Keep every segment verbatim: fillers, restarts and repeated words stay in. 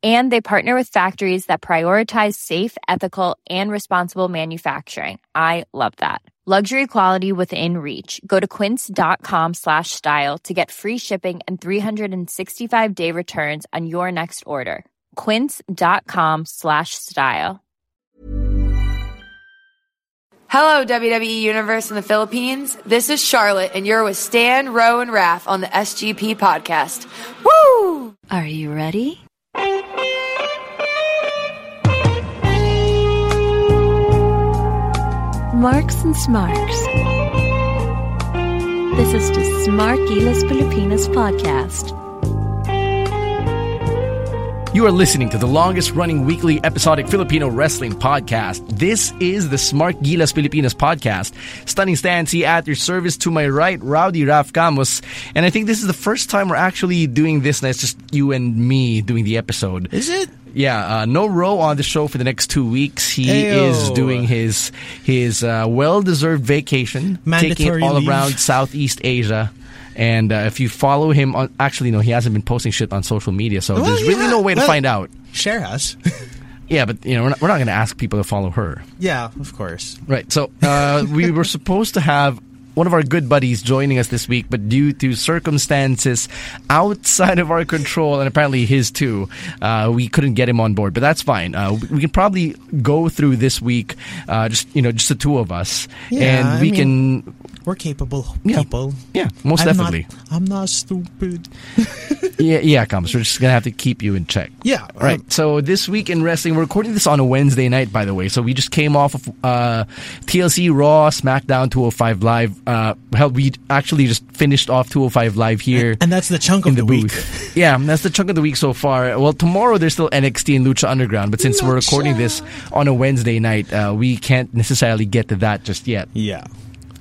And they partner with factories that prioritize safe, ethical, and responsible manufacturing. I love that. Luxury quality within reach. Go to quince.com slash style to get free shipping and three sixty-five day returns on your next order. Quince.com slash style. Hello, W W E Universe in the Philippines. This is Charlotte, and you're with Stan, Rowe, and Raph on the S G P podcast. Woo! Are you ready? Marks and Smarks. This is the Smart Gilas Pilipinas podcast. You are listening to the longest-running weekly episodic Filipino wrestling podcast. This is the Smart Gilas Pilipinas podcast. Stunning Stancy at your service. To my right, Rowdy Raf Camus. And I think this is the first time we're actually doing this, and it's just you and me doing the episode. Is it? Yeah, uh, no Row on the show for the next two weeks. He Ayo. is doing his his uh, well-deserved vacation, Mandatory taking it all leave. around Southeast Asia. And uh, if you follow him on, actually no, he hasn't been posting shit on social media, so well, there's yeah. really no way to well, find out. Cher has. Yeah, but you know we're not, we're not going to ask people to follow her. Yeah, of course. Right. So uh, we were supposed to have one of our good buddies joining us this week, but due to circumstances outside of our control, and apparently his too, uh, we couldn't get him on board. But that's fine. Uh, we can probably go through this week, uh, just you know, just the two of us, yeah, and we I mean, can. We're capable people. Yeah, yeah most I'm definitely. Not, I'm not stupid. yeah, yeah, Kams. We're just gonna have to keep you in check. Yeah. All right. Um, so this week in wrestling, we're recording this on a Wednesday night, by the way. So we just came off of uh, T L C, Raw, SmackDown, two oh five Live. Uh, hell, we actually just finished off two oh five Live here. And that's the chunk of the, the week. Yeah, that's the chunk of the week so far. Well, tomorrow there's still N X T and Lucha Underground, but since Lucha. we're recording this on a Wednesday night, uh, we can't necessarily get to that just yet. Yeah.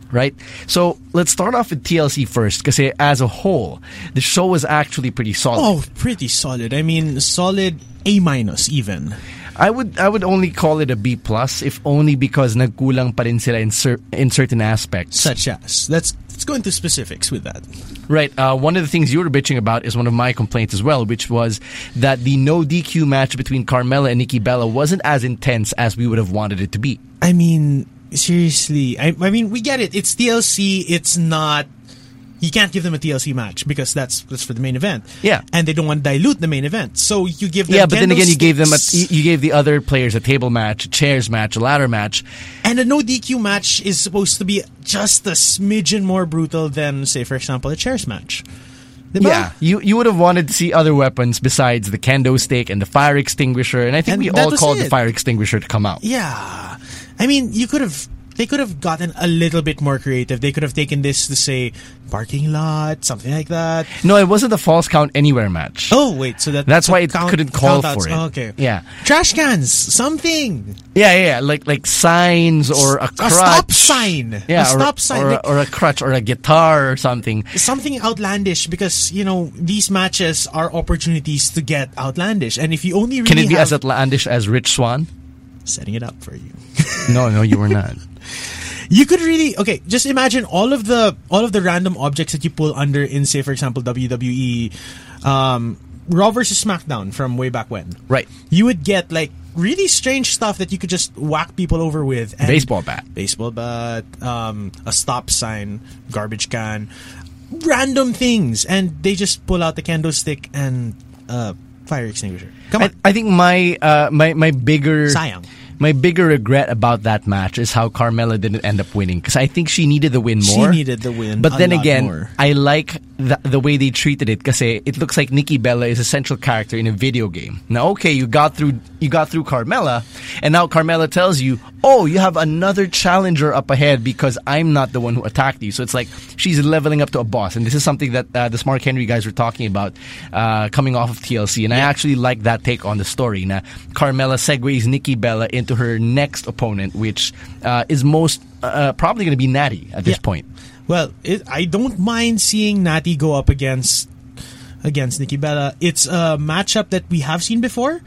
Right? So, let's start off with T L C first, because as a whole, the show was actually pretty solid. Oh, pretty solid. I mean, solid A-minus even. I would I would only call it a B plus, if only because nagkulang pa rin sila in, cer- in certain aspects. Such as? Let's, let's go into specifics with that. Right. Uh, one of the things you were bitching about is one of my complaints as well, which was that the no D Q match between Carmella and Nikki Bella wasn't as intense as we would have wanted it to be. I mean, seriously. I, I mean, we get it. It's T L C. It's not... You can't give them a T L C match because that's that's for the main event. Yeah, and they don't want to dilute the main event, so you give them. Yeah, but then again, sticks. you gave them a, you gave the other players a table match, a chairs match, a ladder match, and a no D Q match is supposed to be just a smidgen more brutal than, say, for example, a chairs match. Diba? Yeah, you you would have wanted to see other weapons besides the kendo stick and the fire extinguisher, and I think and we all called it. the fire extinguisher to come out. Yeah, I mean, you could have. They could have gotten a little bit more creative. They could have taken this to, say, parking lot, something like that. No, it wasn't a false count anywhere match. Oh, wait. So that, That's so why it count, couldn't call for it. Oh, okay. Yeah. Trash cans, something. Yeah, yeah. Like like signs or a crutch. A stop sign. Yeah, a stop or, sign. Or, like, or a crutch or a guitar or something. Something outlandish because, you know, these matches are opportunities to get outlandish. And if you only really Can it be have, as outlandish as Rich Swann? Setting it up for you. No, no, you were not. You could really okay. Just imagine all of the all of the random objects that you pull under in, say, for example, W W E, um, Raw versus SmackDown from way back when. Right. You would get like really strange stuff that you could just whack people over with. And baseball bat. Baseball bat. Um, a stop sign. Garbage can. Random things, and they just pull out the candlestick and uh, fire extinguisher. Come on. I, I think my uh, my my bigger sayang. My bigger regret about that match is how Carmella didn't end up winning, because I think she needed the win more. She needed the win, but then again, more. I like the, the way they treated it, because it looks like Nikki Bella is a central character in a video game. Now, okay, you got through, you got through Carmella, and now Carmella tells you, "Oh, you have another challenger up ahead because I'm not the one who attacked you." So it's like she's leveling up to a boss, and this is something that uh, the Smart Henry guys were talking about uh, coming off of T L C, and yeah. I actually like that take on the story. Now, Carmella segues Nikki Bella into to her next opponent, which uh, is most uh, probably going to be Natty at this yeah. point. Well, it, I don't mind seeing Natty go up against against Nikki Bella. It's a matchup that we have seen before,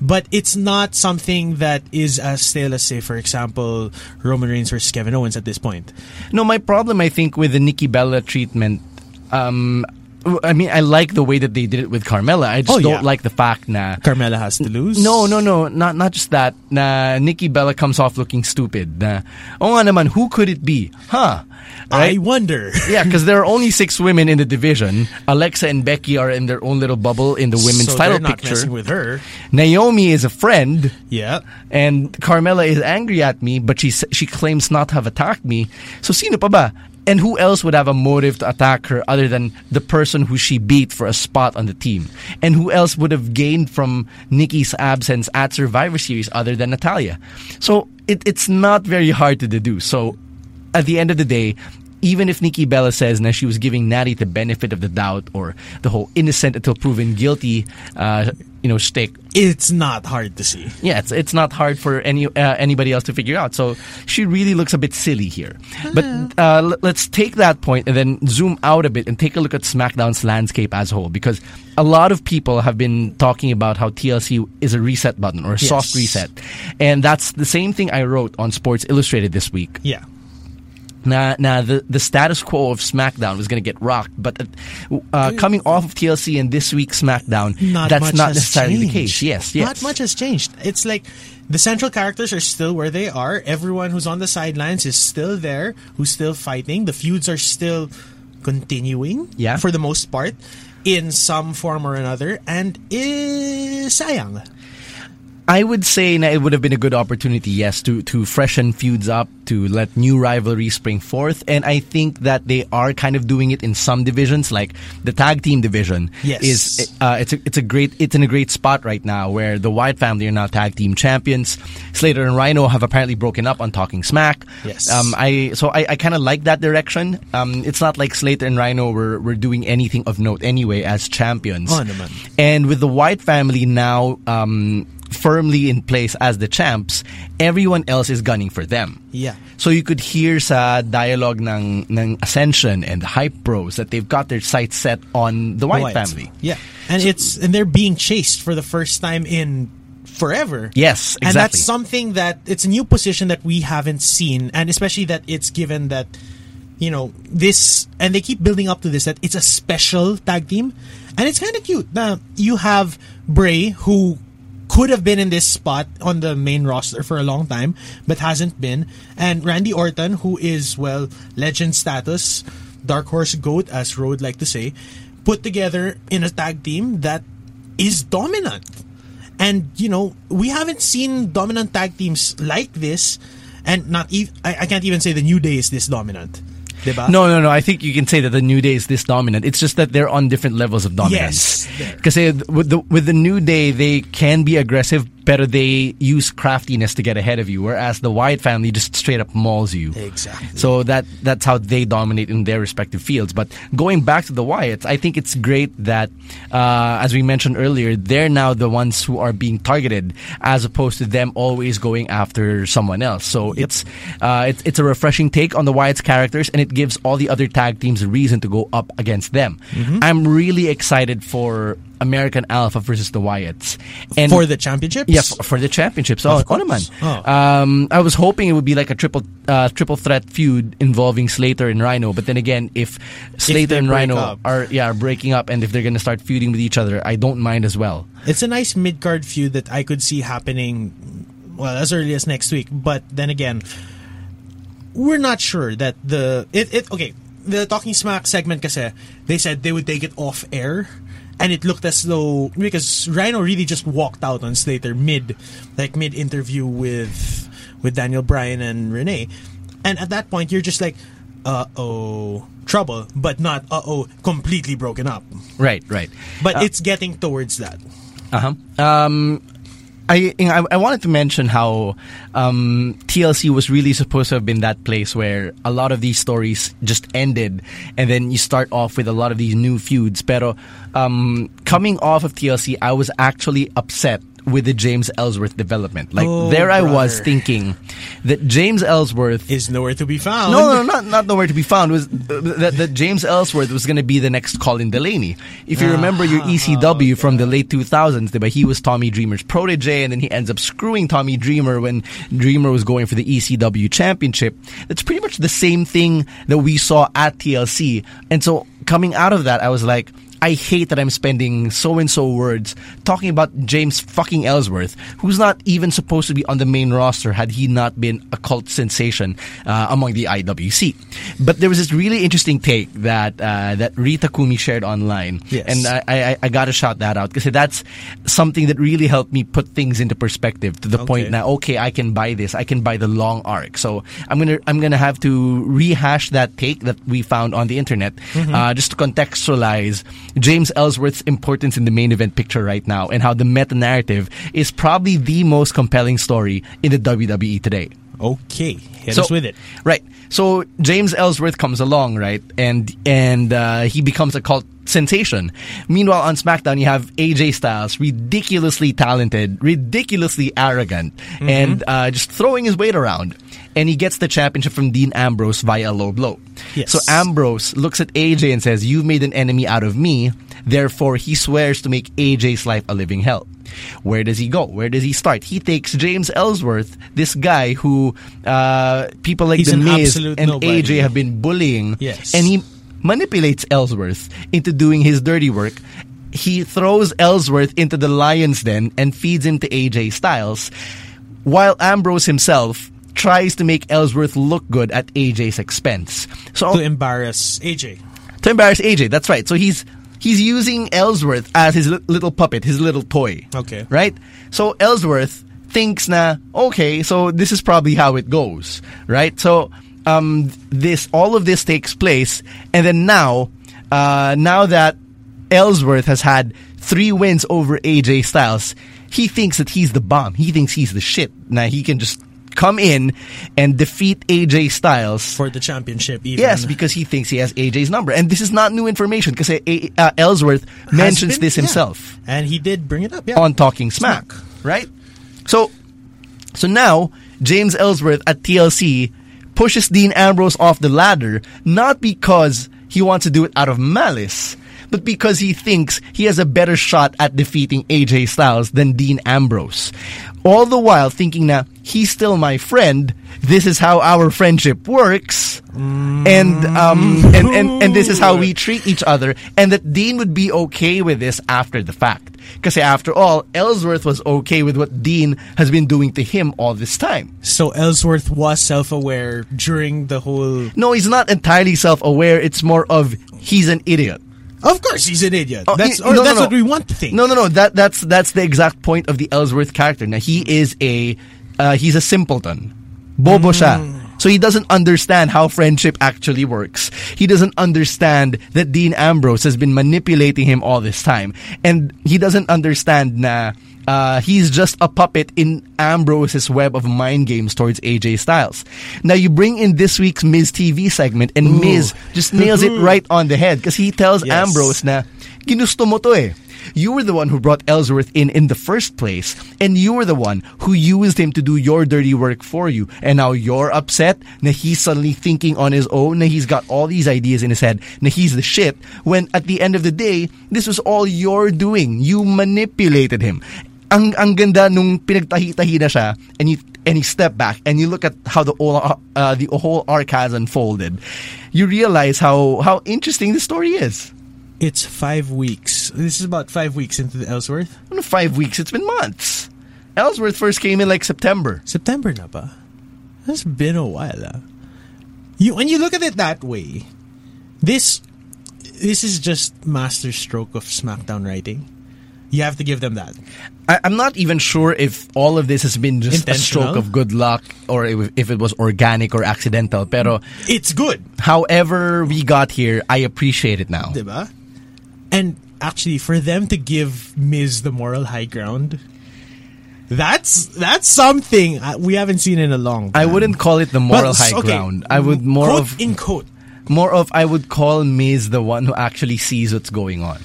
but it's not something that is as stale as, say, for example, Roman Reigns versus Kevin Owens at this point. No, my problem, I think, with the Nikki Bella treatment, um, I mean, I like the way that they did it with Carmella. I just oh, don't yeah. like the fact na Carmella has to lose. No, no, no. Not not just that. Na Nikki Bella comes off looking stupid. Na, oh nga naman, who could it be? Huh? Right? I wonder. Yeah, because there are only six women in the division. Alexa and Becky are in their own little bubble in the women's so title not picture. Messing with her. Naomi is a friend. Yeah. And Carmella is angry at me, but she she claims not to have attacked me. So sino pa ba? And who else would have a motive to attack her other than the person who she beat for a spot on the team? And who else would have gained from Nikki's absence at Survivor Series other than Natalya? So it, it's not very hard to deduce. So at the end of the day, even if Nikki Bella says that she was giving Natty the benefit of the doubt or the whole innocent until proven guilty uh, you know, shtick, it's not hard to see. Yeah, it's it's not hard for any uh, anybody else to figure out. So she really looks a bit silly here. But uh, l- let's take that point and then zoom out a bit and take a look at SmackDown's landscape as a whole, because a lot of people have been talking about how T L C is a reset button or a yes. soft reset. And that's the same thing I wrote on Sports Illustrated this week. Yeah. Now, nah, nah, the, the status quo of SmackDown was going to get rocked, but uh, coming off of T L C and this week's SmackDown, not that's not necessarily changed. the case. Yes, yes. Not much has changed. It's like the central characters are still where they are. Everyone who's on the sidelines is still there, who's still fighting. The feuds are still continuing yeah. for the most part in some form or another, and is sayang. I would say that it would have been a good opportunity, yes, to, to freshen feuds up, to let new rivalries spring forth. And I think that they are kind of doing it in some divisions, like the tag team division. Yes. Is, uh, it's, a, it's, a great, it's in a great spot right now where the Wyatt family are now tag team champions. Slater and Rhino have apparently broken up on Talking Smack. Yes. Um, I, so I, I kind of like that direction. Um, it's not like Slater and Rhino were, were doing anything of note anyway as champions. Oh, no, man. And with the Wyatt family now... Um, firmly in place as the champs, everyone else is gunning for them. Yeah. So you could hear sa dialogue ng, ng Ascension and the Hype Bros that they've got their sights set on the Wyatt, Wyatt. family. Yeah. And so, it's and they're being chased for the first time in forever. Yes, exactly. And that's something that it's a new position that we haven't seen, and especially that it's given that, you know, this, and they keep building up to this, that it's a special tag team. And it's kind of cute. Now, you have Bray, who could have been in this spot on the main roster for a long time, but hasn't been. And Randy Orton, who is, well, legend status, Dark Horse Goat, as Road like to say, put together in a tag team that is dominant. And, you know, we haven't seen dominant tag teams like this, and not even, I, I can't even say the New Day is this dominant. Diba? No, no, no. I think you can say that the New Day is this dominant. It's just that they're on different levels of dominance. Yes. Kasi with the, with the New Day, they can be aggressive, but they use craftiness to get ahead of you, whereas the Wyatt family just straight up mauls you. Exactly. So that that's how they dominate in their respective fields. But going back to the Wyatts, I think it's great that, uh, as we mentioned earlier, they're now the ones who are being targeted as opposed to them always going after someone else. So yep. it's, uh, it's it's a refreshing take on the Wyatts characters, and it gives all the other tag teams a reason to go up against them. Mm-hmm. I'm really excited for American Alpha versus the Wyatts. And for the championships? Yeah, for, for the championships. Oh, of course. Oh. Um, I was hoping it would be like a triple uh, triple threat feud involving Slater and Rhino, but then again, if Slater if and Rhino up. are yeah are breaking up and if they're going to start feuding with each other, I don't mind as well. It's a nice mid-card feud that I could see happening, well, as early as next week, but then again, we're not sure that the... it, it Okay, the Talking Smack segment kasi, they said they would take it off air. And it looked as though, because Rhino really just walked out on Slater mid, like mid interview with with Daniel Bryan and Renee, and at that point you're just like, uh oh, trouble, but not uh oh, completely broken up. Right, right. But uh, it's getting towards that. Uh huh. Um. I, I wanted to mention how um, T L C was really supposed to have been that place where a lot of these stories just ended, and then you start off with a lot of these new feuds. Pero um, coming off of T L C, I was actually upset with the James Ellsworth development. Like, oh, there brother. I was thinking that James Ellsworth is nowhere to be found. No, no, not not nowhere to be found. It was that, that James Ellsworth was going to be the next Colin Delaney. If you uh, remember your E C W oh, okay. from the late two thousands, diba, he was Tommy Dreamer's protege, and then he ends up screwing Tommy Dreamer when Dreamer was going for the E C W championship. That's pretty much the same thing that we saw at T L C. And so coming out of that, I was like, I hate that I'm spending so-and-so words talking about James fucking Ellsworth, who's not even supposed to be on the main roster had he not been a cult sensation uh, among the I W C. But there was this really interesting take that uh, that Rita Kumi shared online. Yes. And I, I, I gotta shout that out, because that's something that really helped me put things into perspective to the okay. point now, okay, I can buy this. I can buy the long arc. So I'm gonna I'm gonna have to rehash that take that we found on the internet mm-hmm. uh, just to contextualize James Ellsworth's importance in the main event picture right now, and how the meta-narrative is probably the most compelling story in the W W E today. Okay, hit so, us with it. Right. So James Ellsworth comes along, right? And and uh, he becomes a cult sensation. Meanwhile, on SmackDown, you have A J Styles, ridiculously talented, ridiculously arrogant, mm-hmm. and uh, just throwing his weight around. And he gets the championship from Dean Ambrose via low blow. Yes. So Ambrose looks at A J and says, "You've made an enemy out of me." Therefore, he swears to make A J's life a living hell. Where does he go? Where does he start? He takes James Ellsworth, this guy who uh, people like He's The Miz and nobody. A J have been bullying, yes. and he manipulates Ellsworth into doing his dirty work. He throws Ellsworth into the lion's den and feeds him to A J Styles, while Ambrose himself tries to make Ellsworth look good at A J's expense. So to embarrass A J. To embarrass A J, that's right. So he's... He's using Ellsworth as his little puppet, his little toy. Okay. Right? So Ellsworth thinks na, okay, so this is probably how it goes. Right? So um, this, all of this takes place, and then now, uh, now that Ellsworth has had three wins over A J Styles, he thinks that he's the bomb. He thinks he's the shit. Now he can just come in and defeat A J Styles for the championship even. Yes, because he thinks he has A J's number, and this is not new information, because uh, Ellsworth mentions been, this himself, yeah. and he did bring it up yeah. on Talking Smack, Smack. Right? So so now James Ellsworth at T L C pushes Dean Ambrose off the ladder, not because he wants to do it out of malice, but because he thinks he has a better shot at defeating A J Styles than Dean Ambrose. All the while thinking that he's still my friend, this is how our friendship works, and um and, and, and this is how we treat each other, and that Dean would be okay with this after the fact. Because after all, Ellsworth was okay with what Dean has been doing to him all this time. So Ellsworth was self-aware during the whole... No, he's not entirely self-aware. It's more of he's an idiot. Of course he's an idiot. Oh, that's or no, that's no, no. what we want to think. No, no, no. That that's that's the exact point of the Ellsworth character. Now he is a uh, he's a simpleton. Bobo siya. Mm. So he doesn't understand how friendship actually works. He doesn't understand that Dean Ambrose has been manipulating him all this time. And he doesn't understand na uh, he's just a puppet in Ambrose's web of mind games towards A J Styles. Now you bring in this week's Miz T V segment, and Ooh. Miz just nails it right on the head, because he tells yes. Ambrose na, "Ginusto mo to eh. You were the one who brought Ellsworth in in the first place, and you were the one who used him to do your dirty work for you. And now you're upset na he's suddenly thinking on his own, na he's got all these ideas in his head, na he's the shit, when at the end of the day, this was all your doing. You manipulated him." Ang ang ganda nung pinagtahi-tahi na siya, and you and you step back and you look at how the whole uh, the whole arc has unfolded. You realize how how interesting the story is. It's five weeks. This is about five weeks into the Ellsworth. No, five weeks. It's been months. Ellsworth first came in like September. September na ba? It's been a while. Ah. You when you look at it that way, this this is just masterstroke of SmackDown writing. You have to give them that. I, I'm not even sure if all of this has been just a stroke of good luck, or if it was organic or accidental. Pero it's good. However we got here, I appreciate it now. Diba? And actually, for them to give Miz the moral high ground, that's that's something we haven't seen in a long time. I wouldn't call it the moral but, high okay, ground. I would more quote of in quote. More of I would call Miz the one who actually sees what's going on.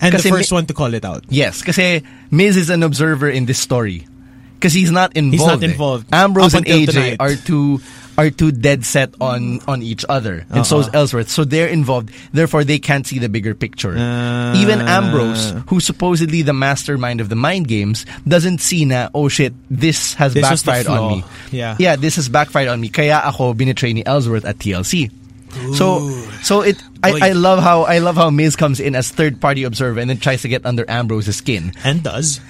And the first one to call it out. Yes, because Miz is an observer in this story. Because he's not involved. He's not involved. Eh. Ambrose and A J tonight. are too are too dead set on on each other, and uh-huh. so is Ellsworth. So they're involved. Therefore, they can't see the bigger picture. Uh, Even Ambrose, who's supposedly the mastermind of the mind games, doesn't see na oh shit, this has this backfired on me. Yeah, yeah, this has backfired on me. Kaya ako binetray ni Ellsworth at T L C. Ooh. So, so it. I, I love how I love how Miz comes in as third party observer and then tries to get under Ambrose's skin and does.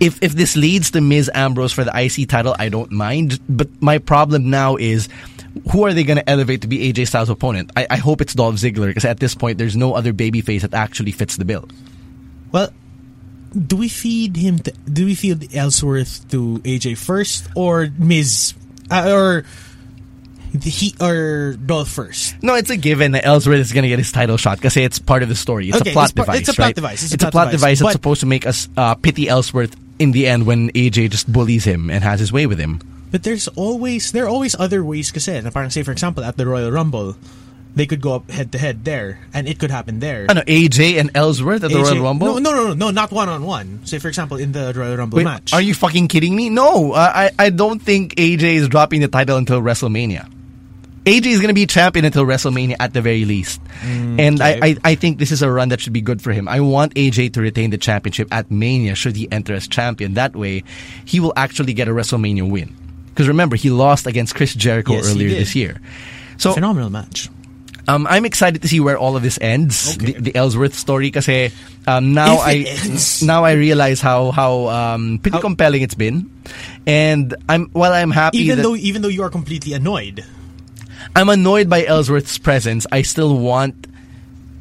If if this leads to Miz Ambrose for the I C title, I don't mind. But my problem now is, who are they going to elevate to be A J Styles' opponent? I, I hope it's Dolph Ziggler, because at this point, there's no other babyface that actually fits the bill. Well, do we feed him? To, do we feed Ellsworth to A J first, or Miz, uh, or he, or Dolph first? No, it's a given that Ellsworth is going to get his title shot, because it's part of the story. It's okay, a plot it's par- device. It's a plot right? device. It's, it's a plot, plot device, device that's supposed to make us uh, pity Ellsworth. In the end, when A J just bullies him and has his way with him. But there's always there are always other ways, kasi na parang say for example at the Royal Rumble, they could go up head to head there, and it could happen there. Ano, A J and Ellsworth at A J, the Royal Rumble? No, no, no, no, not one on one. Say for example in the Royal Rumble Wait, match. Are you fucking kidding me? No, I I don't think A J is dropping the title until WrestleMania. A J is going to be champion until WrestleMania at the very least. Mm, and okay. I, I, I think this is a run that should be good for him. I want A J to retain the championship at Mania should he enter as champion. That way, he will actually get a WrestleMania win. Because remember, he lost against Chris Jericho yes, earlier this year. So phenomenal match. Um, I'm excited to see where all of this ends. Okay. The, the Ellsworth story, kasi um, now I ends. now I realize how how um, pretty how, compelling it's been. And I'm well, I'm happy. Even that, though even though you are completely annoyed. I'm annoyed by Ellsworth's presence. I still want to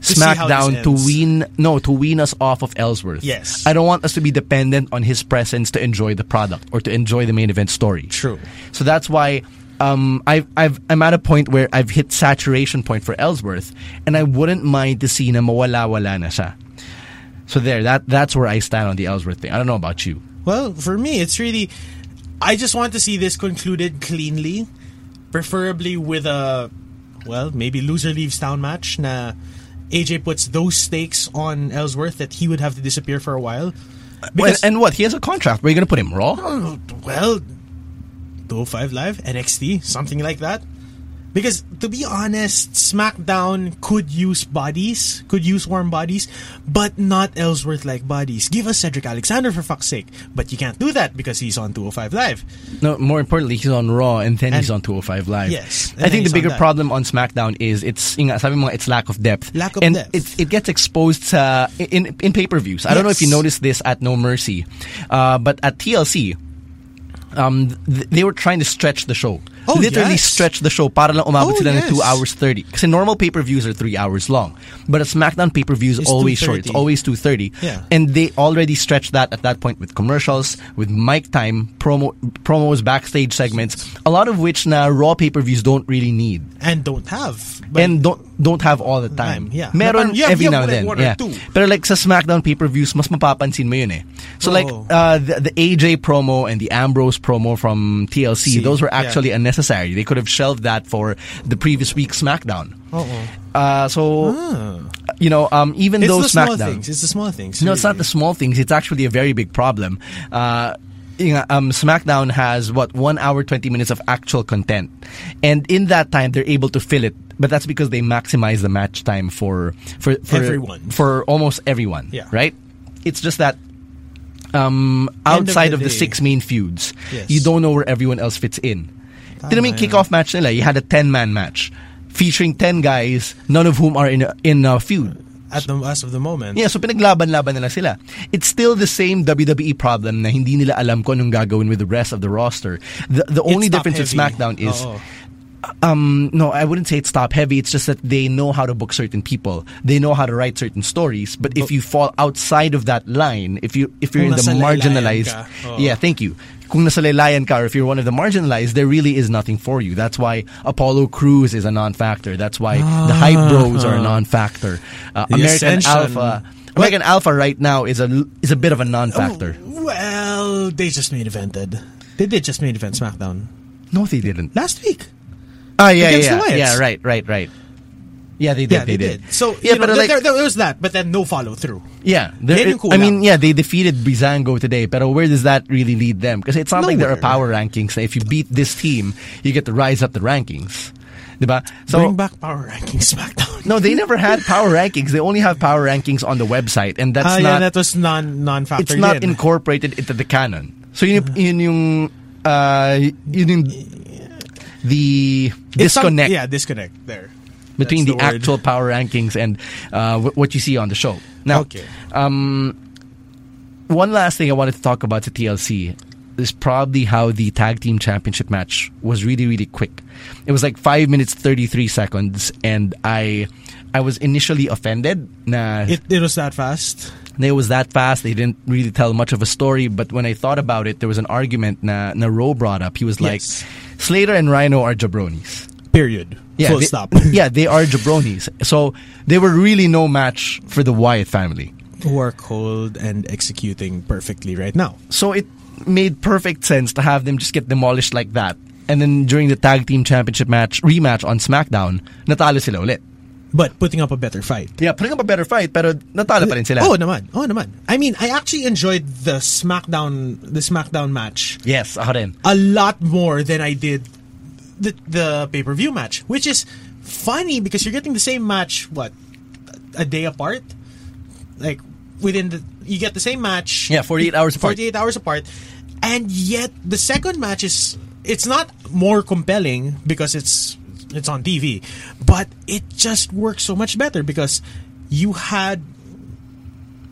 SmackDown to wean no to wean us off of Ellsworth. Yes, I don't want us to be dependent on his presence to enjoy the product or to enjoy the main event story. True. So that's why um, I've, I've, I'm at a point where I've hit saturation point for Ellsworth, and I wouldn't mind to see na mawala-wala na siya. So there, that that's where I stand on the Ellsworth thing. I don't know about you. Well, for me, it's really I just want to see this concluded cleanly. Preferably with a, well, maybe loser leaves town match na A J puts those stakes on Ellsworth that he would have to disappear for a while. Well, and what? He has a contract. Where are you going to put him? Raw? Uh, well, two oh five Live, N X T, something like that. Because, to be honest, SmackDown could use bodies, could use warm bodies, but not Ellsworth-like bodies. Give us Cedric Alexander, for fuck's sake. But you can't do that because he's on two oh five Live. No, more importantly, he's on Raw, and then and, he's on two oh five Live. Yes. I think the bigger on problem on SmackDown is it's, you know, sabi mo, it's lack of depth. Lack of and depth. And it, it gets exposed uh, in, in pay-per-views. I yes. don't know if you noticed this at No Mercy, uh, but at T L C... Um, th- they were trying to stretch the show. Oh, Literally yes. stretch the show para lang umabot oh, sila yes. ng two hours thirty. Kasi normal pay-per-views are three hours long. But a SmackDown pay-per-view is always short. It's always two thirty. Yeah. And they already stretched that at that point with commercials, with mic time, promo promos, backstage segments, a lot of which na Raw pay-per-views don't really need. And don't have. And don't don't have all the time. time yeah. Meron yeah, every yeah, now and then. Yeah. Pero like sa SmackDown pay-per-views, mas mapapansin mo yun eh. So oh. like uh, the, the A J promo and the Ambrose promo from T L C, See, those were actually yeah. unnecessary. They could have shelved that for the previous week's SmackDown. Uh-oh. Uh, so, ah. you know, um, even it's though SmackDown... It's the small things. It's the small things. No, really. It's not the small things. It's actually a very big problem. Uh, you know, um, SmackDown has, what, one hour, twenty minutes of actual content. And in that time, they're able to fill it. But that's because they maximize the match time for... For, for everyone. For almost everyone. Yeah. Right? It's just that... Um, outside of the, of the six main feuds, yes. you don't know where everyone else fits in. Tama yung kickoff match nila, you had a ten-man match featuring ten guys, none of whom are in a, in a feud. At the as of the moment. Yeah, so pinaglaban-laban nila sila. It's still the same W W E problem na hindi nila alam kung anong gagawin with the rest of the roster. The, the only difference with SmackDown is... Oh. Um, no, I wouldn't say it's top heavy. It's just that they know how to book certain people. They know how to write certain stories. But if you fall outside of that line, if you if you're in the marginalized, oh. yeah, thank you. Kung nasa laylayan ka, or if you're one of the marginalized, there really is nothing for you. That's why Apollo Crews is a non-factor. That's why ah. the hype bros are a non-factor. Uh, American Alpha, American what? Alpha right now is a is a bit of a non-factor. Oh, well, they just main evented. They did just main event SmackDown. No, they didn't. Last week. Oh, yeah, yeah, yeah, right, right, right. Yeah, they did. Yeah, they, they did. did. So yeah, but know, like, there, there was that, but then no follow through. Yeah, there, it, I mean, yeah, they defeated Breezango today, but where does that really lead them? Because it's not Nowhere. like there are power rankings. If you beat this team, you get to rise up the rankings. So, bring back power rankings SmackDown. No, they never had power rankings. They only have power rankings on the website, and that's uh, not. Yeah, that was non non factored. It's not in. incorporated into the canon. So yun yun yung uh yun yung the disconnect. Some, yeah, disconnect there between that's the, the actual power rankings and uh, w- what you see on the show. Now, okay. um, one last thing I wanted to talk about to T L C. Is probably how the tag team championship match was really, really quick. It was like five minutes, thirty-three seconds, and I I was initially offended. Nah, it, it was that fast? It was that fast. They didn't really tell much of a story, but when I thought about it, there was an argument na, na Roe brought up. He was like, yes. Slater and Rhino are jabronis. Period. Yeah, Full they, stop. Yeah, they are jabronis. So they were really no match for the Wyatt family. Who are cold and executing perfectly right now. So it made perfect sense to have them just get demolished like that. And then during the tag team championship match rematch on SmackDown, natalo sila ulit. But putting up a better fight. Yeah, putting up a better fight, pero natalo pa rin sila. Oh naman, oh naman. I mean, I actually enjoyed the SmackDown, the SmackDown match. Yes, ako rin. A lot more than I did the, the pay-per-view match, which is funny because you're getting the same match what a day apart, like within the. You get the same match. Yeah, forty-eight hours apart. forty-eight hours apart. And yet, the second match is... It's not more compelling because it's it's on T V. But it just works so much better because you had...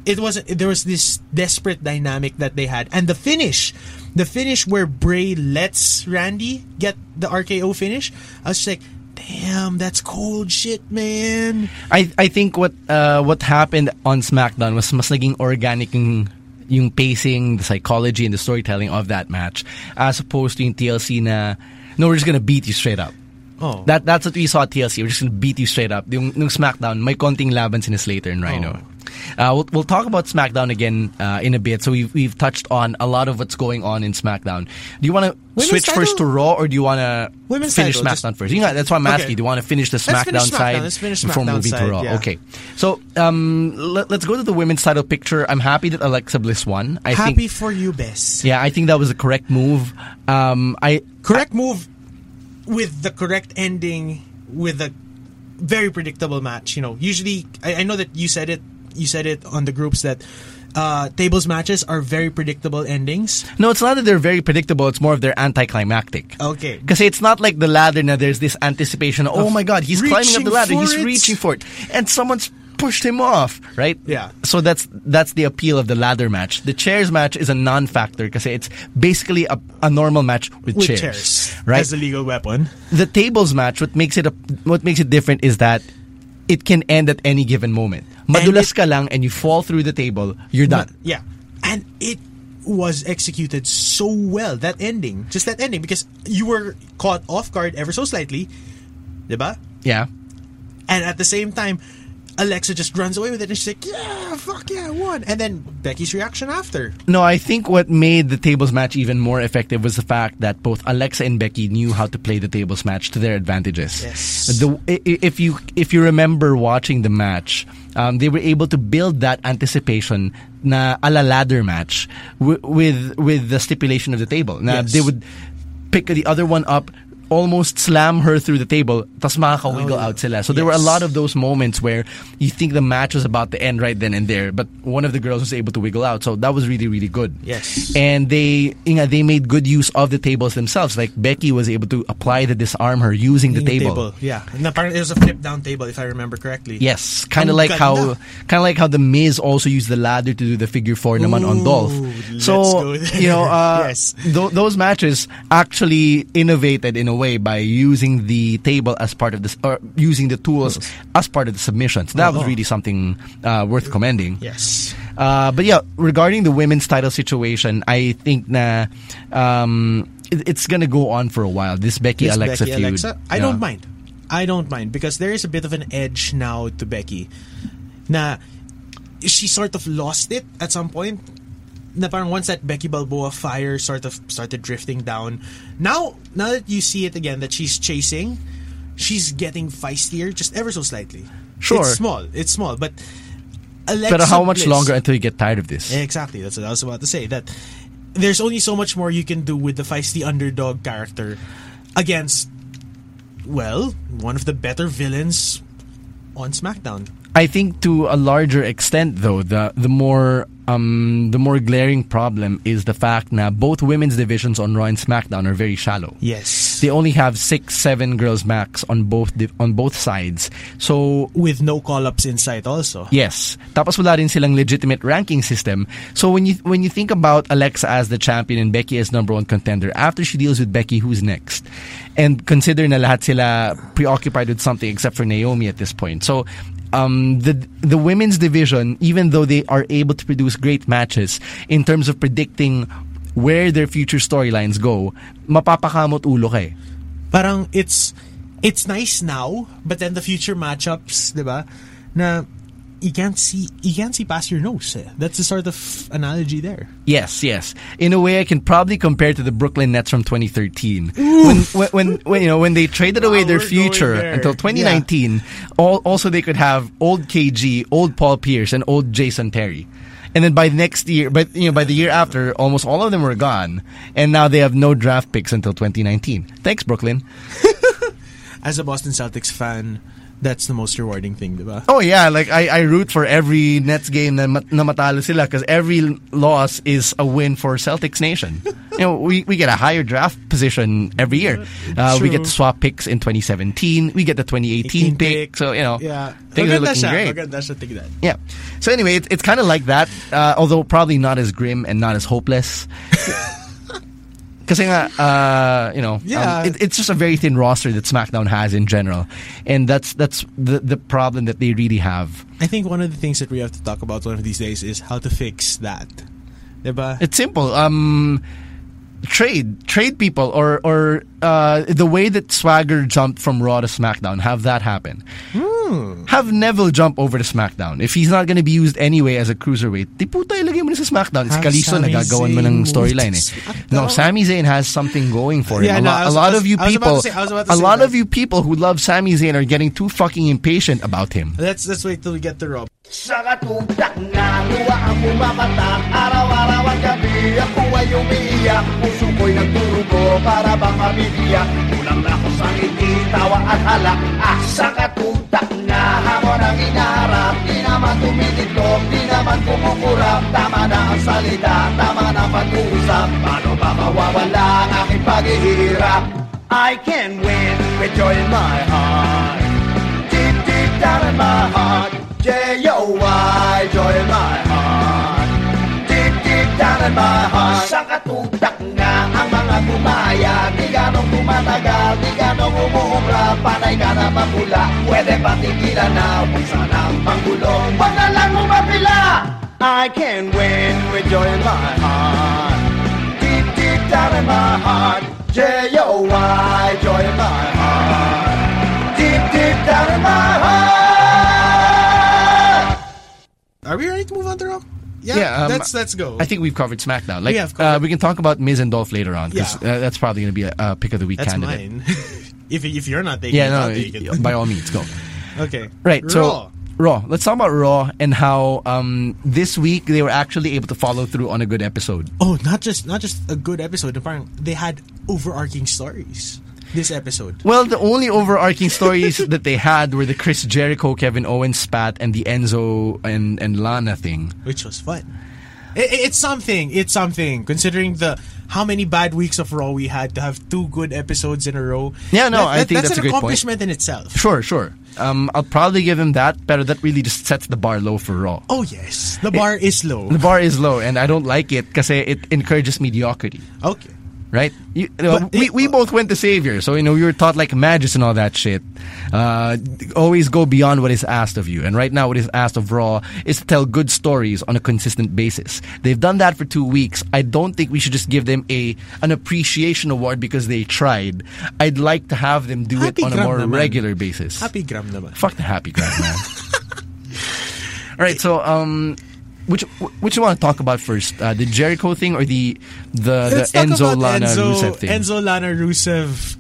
It was There was this desperate dynamic that they had. And the finish. The finish where Bray lets Randy get the R K O finish. I was just like... Damn, that's cold shit, man. I I think what uh, what happened on SmackDown was mas naging organic yung, yung pacing, the psychology, and the storytelling of that match, as opposed to in T L C na, no, we're just gonna beat you straight up. Oh, that that's what we saw at T L C. We're just gonna beat you straight up. Yung, yung SmackDown, may konting laban sina Slater and Rhino. Oh. Uh, we'll, we'll talk about SmackDown again uh, in a bit. So we've we've touched on a lot of what's going on in SmackDown. Do you want to switch title? first to Raw, or do you want to finish title, SmackDown just... first? You know, that's why I'm asking. Okay. Do you want to finish the SmackDown, finish SmackDown side let's finish SmackDown before moving side, to Raw? Yeah. Okay. So um, let, let's go to the women's title picture. I'm happy that Alexa Bliss won. I happy think, for you, Bess. Yeah, I think that was the correct move. Um, I correct I, move with the correct ending with the very predictable match. You know, usually I, I know that you said it. You said it on the groups that uh, tables matches are very predictable endings. No, it's not that they're very predictable. It's more of they're anticlimactic. Okay. Because it's not like the ladder now. There's this anticipation. Of oh my God, he's climbing up the ladder. He's it. reaching for it. And someone's pushed him off, right? Yeah. So that's that's the appeal of the ladder match. The chairs match is a non-factor because it's basically a, a normal match with, with chairs. chairs. Right? As a legal weapon. The tables match, what makes it a, what makes it different is that it can end at any given moment. Madulas ka lang and you fall through the table, you're done. Yeah. And it was executed so well, that ending. Just that ending, because you were caught off guard ever so slightly. Diba? Yeah. And at the same time, Alexa just runs away with it and she's like, yeah, fuck yeah, I won. And then Becky's reaction after. No, I think what made the tables match even more effective was the fact that both Alexa and Becky knew how to play the tables match to their advantages. Yes. The, if you if you remember watching the match, um, they were able to build that anticipation na a la ladder match w- with with the stipulation of the table. Now yes. They would pick the other one up, almost slam her through the table, tas makaka-wiggle oh, out sila. So yes. There were a lot of those moments where you think the match was about to end right then and there, but one of the girls was able to wiggle out. So that was really, really good. Yes. And they you know, they made good use of the tables themselves. Like Becky was able to apply the disarm her using the table. table. Yeah. No, it was a flip-down table, if I remember correctly. Yes. Kind of like how kind of like how the Miz also used the ladder to do the figure four Ooh, naman on Dolph. So, you know, uh, yes. th- those matches actually innovated in a way by using the table as part of this, or using the tools yes. as part of the submissions. That was really something uh, worth commending. Yes. Uh, but yeah, regarding the women's title situation, I think na um, it, it's gonna go on for a while. This Becky this Alexa Becky, feud. Alexa, I yeah. don't mind. I don't mind because there is a bit of an edge now to Becky. Na she sort of lost it at some point. Na parang once that Becky Balboa fire sort of started drifting down, now now that you see it again that she's chasing, she's getting feistier just ever so slightly. Sure. It's small. It's small. But Alexa But how much Bliss, longer until you get tired of this? Exactly. That's what I was about to say. That there's only so much more you can do with the feisty underdog character against, well, one of the better villains on SmackDown. I think to a larger extent, though, the the more um, the more glaring problem is the fact that both women's divisions on Raw and SmackDown are very shallow. Yes, they only have six, seven girls max on both di- on both sides. So with no call-ups in sight, also. Yes, tapos wala rin silang legitimate ranking system. So when you when you think about Alexa as the champion and Becky as number one contender, after she deals with Becky, who's next? And consider na lahat sila preoccupied with something except for Naomi at this point. So. Um, the the women's division, even though they are able to produce great matches in terms of predicting where their future storylines go, mapapakamot ulo kay. Parang it's it's nice now, but then the future matchups, diba, na you can't see you can't see past your nose. Eh? That's the sort of analogy there. Yes, yes. In a way, I can probably compare to the Brooklyn Nets from twenty thirteen, when, when, when, when you know when they traded wow, away their future until twenty nineteen. Yeah. All, also, they could have old K G, old Paul Pierce, and old Jason Terry, and then by the next year, but you know by the year after, almost all of them were gone, and now they have no draft picks until twenty nineteen. Thanks, Brooklyn. As a Boston Celtics fan. That's the most rewarding thing, diba? Oh yeah, like I, I root for every Nets game na, mat- na matalo sila because every loss is a win for Celtics Nation. You know, we, we get a higher draft position every year. Uh, we get to swap picks in twenty seventeen. We get the twenty eighteen pick, pick. So you know, yeah. Things are looking siya. Great. Siya, yeah. So anyway, it, it's kind of like that, uh, although probably not as grim and not as hopeless. Kasi nga, uh, you know, yeah. um, it, it's just a very thin roster that SmackDown has in general. And that's that's the, the problem that they really have. I think one of the things that we have to talk about one of these days is how to fix that. Diba? It's simple. Um, trade. Trade people. Or, or uh, the way that Swagger jumped from Raw to SmackDown, have that happen. Hmm. Have Neville jump over to SmackDown. If he's not going to be used anyway as a cruiserweight, di puta ilagay mo na sa SmackDown. It's Kalisto nagagawan mo ng storyline eh. No, Sami Zayn has something going for him. Yeah, a, no, was, a lot was, of you people, say, a lot that. of you people who love Sami Zayn are getting too fucking impatient about him. Let's let's wait till we get the Rob. I can win with joy in my heart, deep, deep down in my heart, J O Y, joy in my heart, deep, deep down in my heart. Sa katutak na ang mga gumaya, di ganong tumatagal, di ganong umuubra, panay ka na mapula, pwede ba tigilan na, huwag sanang panggulong, huwag na lang umapila. I can win with joy in my heart, deep, deep down in my heart, J O Y, joy in my heart, deep, deep down in my heart. Are we ready to move on to Rock? Yeah, yeah um, let's, let's go. I think we've covered SmackDown. Like, we, have covered. Uh, we can talk about Miz and Dolph later on, because yeah. uh, that's probably going to be a uh, pick of the week that's candidate. Mine. if, if you're not taking yeah, no, it, taking by all means, go. Okay. Right, Raw. so... Raw. Let's talk about Raw and how um, this week they were actually able to follow through on a good episode. Oh, not just not just a good episode. They had overarching stories this episode. Well, the only overarching stories that they had were the Chris Jericho, Kevin Owens spat, and the Enzo and, and Lana thing, which was fun. It, it's something. It's something. Considering the how many bad weeks of Raw we had to have two good episodes in a row. Yeah, no, that, I that, think that's, that's an a accomplishment point. In itself. Sure, sure. Um, I'll probably give him that, but that really just sets the bar low for Raw. Oh yes, the bar it, is low. The bar is low, and I don't like it because it encourages mediocrity. Okay, right? You, you know, we it, we both went to Savior, so you know we were taught like Magus and all that shit. Uh, always go beyond what is asked of you, and right now what is asked of Raw is to tell good stories on a consistent basis. They've done that for two weeks. I don't think we should just give them a an appreciation award because they tried. I'd like to have them do happy it on a more naman. regular basis. Happy gram naman. Fuck the happy gram, man. All right, so um. Which which you want to talk about first? Uh, the Jericho thing or the the, the Enzo Lana Enzo, Rusev thing? Enzo Lana Rusev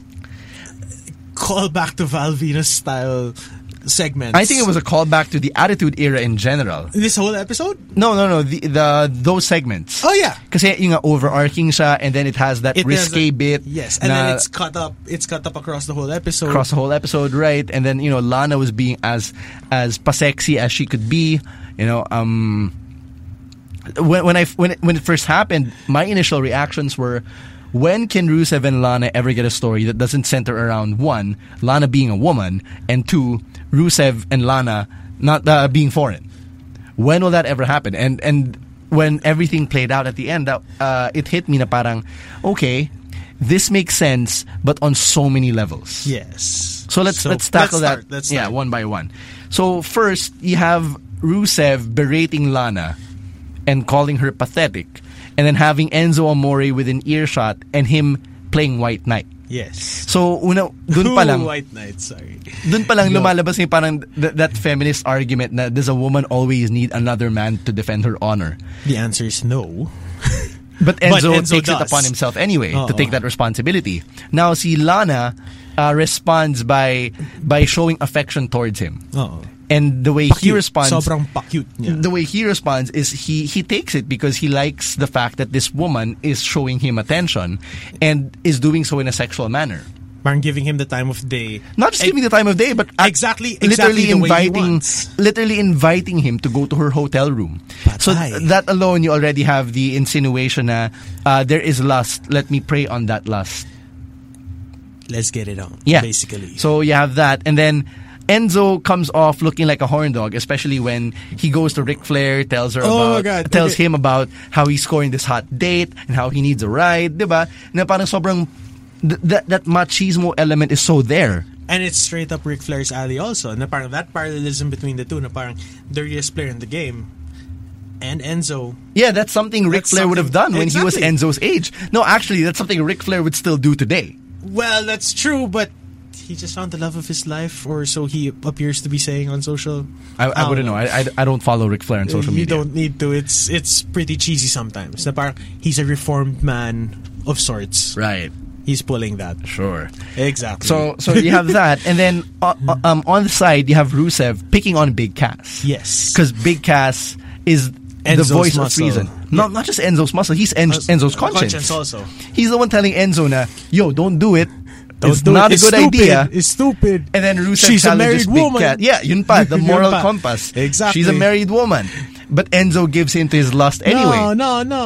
callback to Val Venus style segments. I think it was a callback to the Attitude Era in general. This whole episode? No, no, no. The, the those segments. Oh yeah. Kasi yung overarching siya, and then it has that it risque has a, bit. Yes, and na, then it's cut up. It's cut up across the whole episode. Across the whole episode, right? And then you know Lana was being as as pasexy as she could be. You know, um, when when I when it, when it first happened, my initial reactions were, when can Rusev and Lana ever get a story that doesn't center around, one, Lana being a woman, and two, Rusev and Lana not uh, being foreign? When will that ever happen? And and when everything played out at the end, uh, it hit me na parang, okay, this makes sense, but on so many levels. Yes. So let's so let's tackle let's start, that. Let's yeah, start. One by one. So first, you have Rusev berating Lana and calling her pathetic, and then having Enzo Amore within earshot and him playing White Knight. Yes. So, una, dun pa lang, Ooh, White Knight, sorry. Dun pa lang no. lumalabas yung parang th- that feminist argument na does a woman always need another man to defend her honor? The answer is no. But Enzo, but Enzo takes does. it upon himself anyway Uh-oh. to take that responsibility. Now, si Lana uh, responds by by showing affection towards him. Uh-oh. And the way pa-cute. he responds, sobrang pa-cute niya. The way he responds is he he takes it because he likes the fact that this woman is showing him attention and is doing so in a sexual manner. Parang giving him the time of day. Not just e- giving the time of day, but exactly, exactly literally the inviting, way he wants. literally inviting him to go to her hotel room. Patay. So th- that alone, you already have the insinuation na uh, there is lust. Let me prey on that lust. Let's get it on. Yeah, basically. So you have that, and then Enzo comes off looking like a horn dog, especially when he goes to Ric Flair, tells her oh about, God, tells okay. him about how he's scoring this hot date and how he needs a ride, diba? Na parang sobrang th- that that machismo element is so there. And it's straight up Ric Flair's alley also. Na parang that parallelism between the two, na parang dirtiest player in the game and Enzo. Yeah, that's something Ric that's Flair something, would have done when exactly. he was Enzo's age. No, actually, that's something Ric Flair would still do today. Well, that's true, but he just found the love of his life, or so he appears to be saying on social. I, I um, wouldn't know. I, I, I don't follow Ric Flair on social you media. You don't need to. It's it's pretty cheesy sometimes. Na parang he's a reformed man of sorts. Right. He's pulling that. Sure. Exactly. So so you have that, and then uh, um, on the side you have Rusev picking on Big Cass. Yes. Because Big Cass is Enzo's the voice muscle. of reason. Yeah. Not not just Enzo's muscle. He's en- Enzo's conscience. conscience also. He's the one telling Enzo na, yo, don't do it. Don't it's do not it. a it's good stupid. idea. It's stupid. And then Rusev She's a married woman. Cat. Yeah, yun pa, the moral pa. compass. Exactly. She's a married woman. But Enzo gives in to his lust anyway. No, no, no.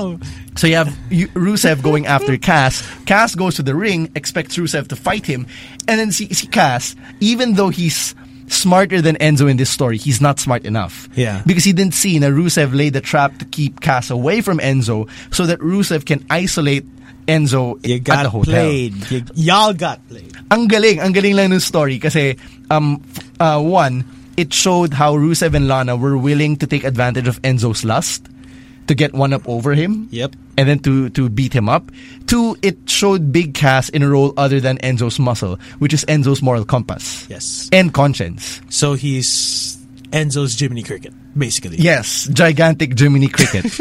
So you have you, Rusev going after Cass. Cass goes to the ring, expects Rusev to fight him. And then see, see Cass, even though he's smarter than Enzo in this story, he's not smart enough. Yeah. Because he didn't see that Rusev laid the trap to keep Cass away from Enzo so that Rusev can isolate Enzo you got at the hotel. Played. You, y'all got played. Ang galing, ang galing lang ng story kasi um uh, one, it showed how Rusev and Lana were willing to take advantage of Enzo's lust to get one up over him. Yep. And then to to beat him up. Two, it showed Big Cass in a role other than Enzo's muscle, which is Enzo's moral compass. Yes. And conscience. So he's Enzo's Jiminy Cricket, basically. Yes, gigantic Jiminy Cricket.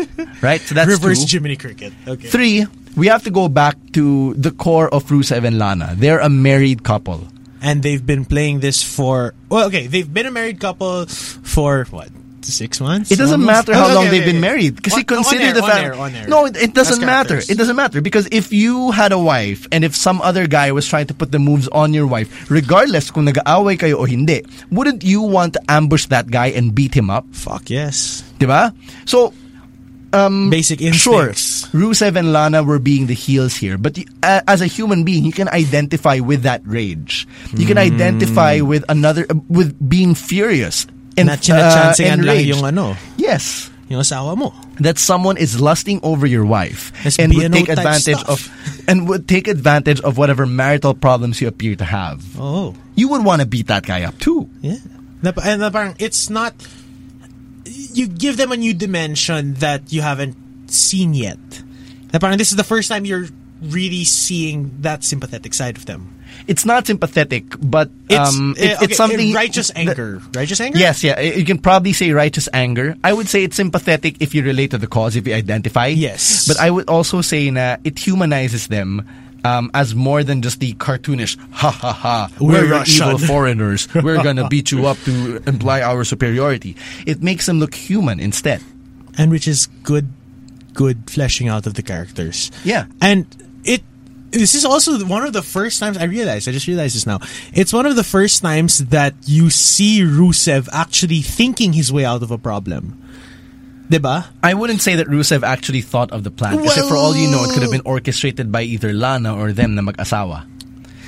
Right? So that's Reverse two. Jiminy Cricket. Okay. Three, we have to go back to the core of Rusev and Lana. They're a married couple. And they've been playing this for... Well, okay, they've been a married couple for, what, six months? It doesn't almost? matter how okay, long okay, they've okay, been okay. married. Because you consider air, the fact... No, it, it doesn't matter. It doesn't matter. Because if you had a wife and if some other guy was trying to put the moves on your wife, regardless kung nag-aaway kayo o hindi, wouldn't you want to ambush that guy and beat him up? Fuck yes. Diba? So... Um, Basic instincts. Sure, Rusev and Lana were being the heels here, but uh, as a human being, you can identify with that rage. You can mm. identify with another uh, with being furious and uh, enraged. Yung ano, yes, yung asawa mo. That someone is lusting over your wife That's and would take advantage stuff. of and would take advantage of whatever marital problems you appear to have. Oh, you would want to beat that guy up too. Yeah, and it's not. You give them a new dimension that you haven't seen yet. This is the first time you're really seeing that sympathetic side of them. It's not sympathetic, but um, it's, it, okay, it's something... Righteous anger. That, righteous anger? Yes, yeah. You can probably say righteous anger. I would say it's sympathetic if you relate to the cause, if you identify. Yes. But I would also say na it humanizes them um, as more than just the cartoonish, ha ha ha, we're, we're evil foreigners, we're going to beat you up to imply our superiority. It makes them look human instead. And which is good, good fleshing out of the characters. Yeah. And it, this is also one of the first times I realized, I just realized this now. It's one of the first times that you see Rusev actually thinking his way out of a problem. Diba? I wouldn't say that Rusev actually thought of the plan. Well, except for all you know, it could have been orchestrated by either Lana or them na mag-asawa.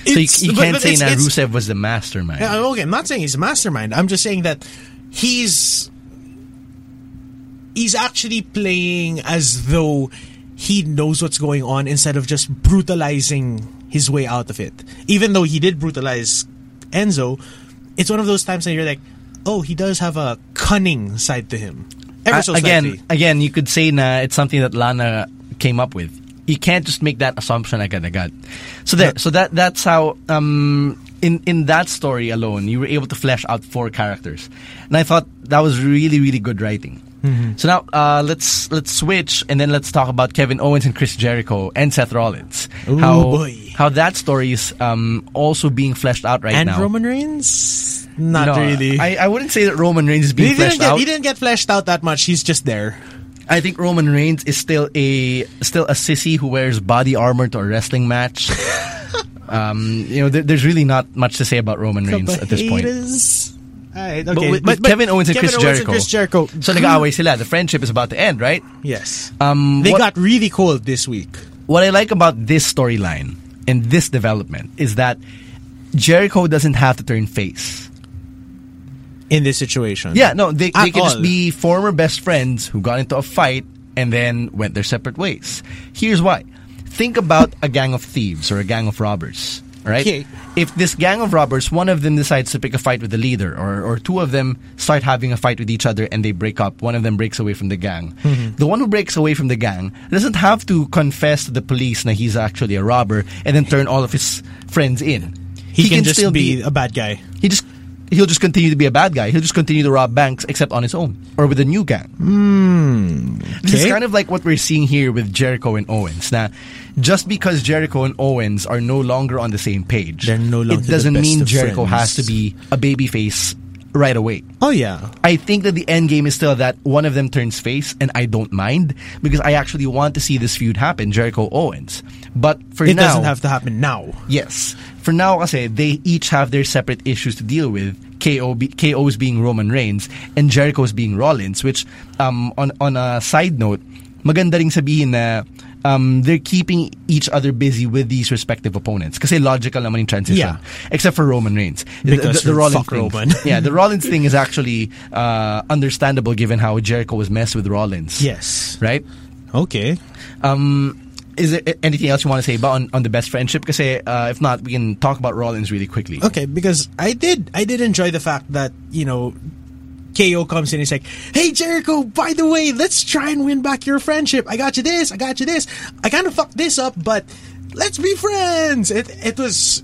So you, you can't but, but say that Rusev was the mastermind. Okay, I'm not saying he's a mastermind. I'm just saying that he's... He's actually playing as though he knows what's going on instead of just brutalizing his way out of it. Even though he did brutalize Enzo, it's one of those times that you're like, oh, he does have a cunning side to him. Ever so slightly. Again, again, you could say na it's something that Lana came up with. You can't just make that assumption agad-agad. So there, so that that's how um, in in that story alone, you were able to flesh out four characters, and I thought that was really, really good writing. Mm-hmm. So now uh, let's let's switch and then let's talk about Kevin Owens and Chris Jericho and Seth Rollins. Ooh, how boy. how that story is um, also being fleshed out right and now. And Roman Reigns, not no, really. I, I wouldn't say that Roman Reigns is being he fleshed get, out. He didn't get fleshed out that much. He's just there. I think Roman Reigns is still a still a sissy who wears body armor to a wrestling match. um, you know, there, there's really not much to say about Roman Reigns at this point. Right, okay. But, with, but, but Kevin Owens and Kevin Chris Owens Jericho. And Chris Jericho. So nag-aaway sila. The friendship is about to end, right? Yes. Um, they what, got really cold this week. What I like about this storyline and this development is that Jericho doesn't have to turn face in this situation. Yeah, no, they, they can all. just be former best friends who got into a fight and then went their separate ways. Here's why. Think about a gang of thieves or a gang of robbers. Right? Okay. If this gang of robbers, one of them decides to pick a fight with the leader, or, or two of them start having a fight with each other and they break up, one of them breaks away from the gang. Mm-hmm. The one who breaks away from the gang doesn't have to confess to the police that he's actually a robber and then turn all of his friends in. He, he can, can just still be, be a bad guy. He just he'll just continue to be a bad guy. He'll just continue to rob banks, except on his own or with a new gang. Mm, okay. This is kind of like what we're seeing here with Jericho and Owens. Now, just because Jericho and Owens are no longer on the same page, they're no longer it doesn't the best mean Jericho friends. Has to be a babyface right away. Oh, yeah. I think that the end game is still that one of them turns face, and I don't mind because I actually want to see this feud happen, Jericho Owens. But for it now... It doesn't have to happen now. Yes. For now, kasi, they each have their separate issues to deal with. K O, K O's being Roman Reigns and Jericho's being Rollins, which um, on, on a side note, maganda ring sabihin na um, they're keeping each other busy with these respective opponents. Kasi logical naman yung transition. Yeah. Except for Roman Reigns. Because the, the, the Rollins fuck thing, Roman. Yeah, the Rollins thing is actually uh, understandable given how Jericho was messed with Rollins. Yes. Right? Okay. Um, is there anything else you want to say about on, on the best friendship? Kasi uh, if not, we can talk about Rollins really quickly. Okay, because I did I did enjoy the fact that, you know, K O comes in and he's like, hey Jericho, by the way, let's try and win back your friendship. I got you this, I got you this. I kind of fucked this up, but let's be friends. It it was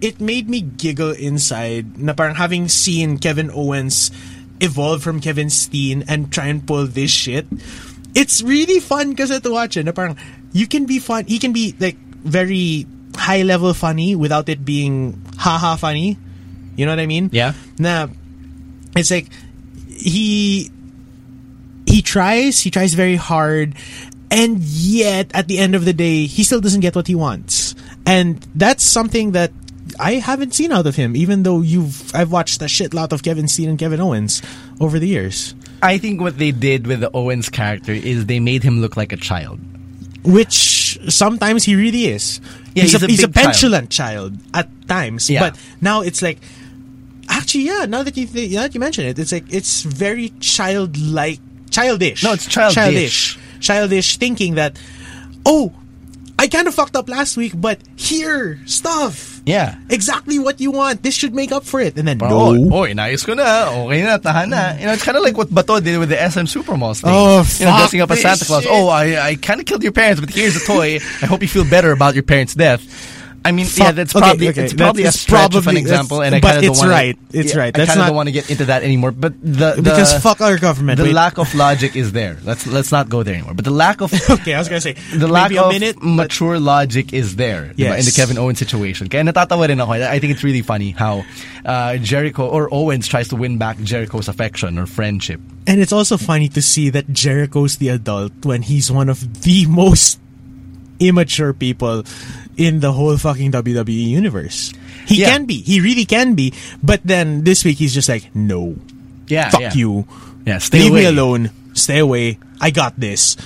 it made me giggle inside na parang having seen Kevin Owens evolve from Kevin Steen and try and pull this shit. It's really fun kasi to watch it. Na parang you can be fun, he can be like very high level funny without it being haha funny. You know what I mean? Yeah. Na it's like He he tries, he tries very hard, and yet at the end of the day, he still doesn't get what he wants. And that's something that I haven't seen out of him, even though you've I've watched a shitload of Kevin Steen and Kevin Owens over the years. I think what they did with the Owens character is they made him look like a child. Which sometimes he really is. Yeah, he's, he's a, a, he's a petulant child. child at times. Yeah. But now it's like... Actually, yeah. Now that you th- now that you mention it, it's like it's very childlike, childish. No, it's childish, childish, childish thinking that, oh, I kind of fucked up last week, but here stuff. Yeah, exactly what you want. This should make up for it. And then Bro, no, oh, inayos ko na, okay na, tahan na. You know, it's kind of like what Bato did with the S M Supermalls thing. Oh, fuck you know, dressing up as Santa Claus. Shit. Oh, I I kind of killed your parents, but here's a toy. I hope you feel better about your parents' death. I mean, Fuck. yeah, that's probably okay, okay. it's probably that's, a stretch probably, of an example, and I kind of don't want. Right. To, it's yeah, right. That's I kind of don't want to get into that anymore. But the, the because fuck our government. The wait. lack of logic is there. Let's let's not go there anymore. But the lack of okay, I was gonna say the lack of minute, mature logic is there. Yes. In the Kevin Owens situation. Kaya natatawa rin ako. I think it's really funny how uh, Jericho or Owens tries to win back Jericho's affection or friendship. And it's also funny to see that Jericho's the adult when he's one of the most immature people in the whole fucking W W E universe. He yeah. can be. He really can be. But then this week he's just like, no. Yeah. Fuck yeah. you. Yeah. Stay Leave away. me alone. Stay away. I got this.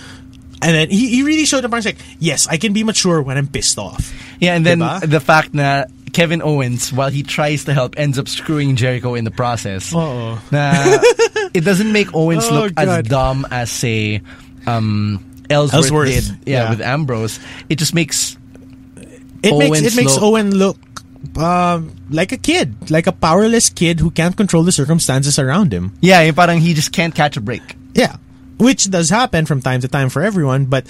And then he, he really showed up and was like, yes, I can be mature when I'm pissed off. Yeah, and then diba? the fact that Kevin Owens, while he tries to help, ends up screwing Jericho in the process. Uh-oh. Nah, it doesn't make Owens oh, look God. as dumb as, say, um, Ellsworth, Ellsworth did yeah, yeah. with Ambrose. It just makes it Owens makes it makes look, Owen look uh, like a kid, like a powerless kid who can't control the circumstances around him. Yeah, yung parang he just can't catch a break. Yeah, which does happen from time to time for everyone. But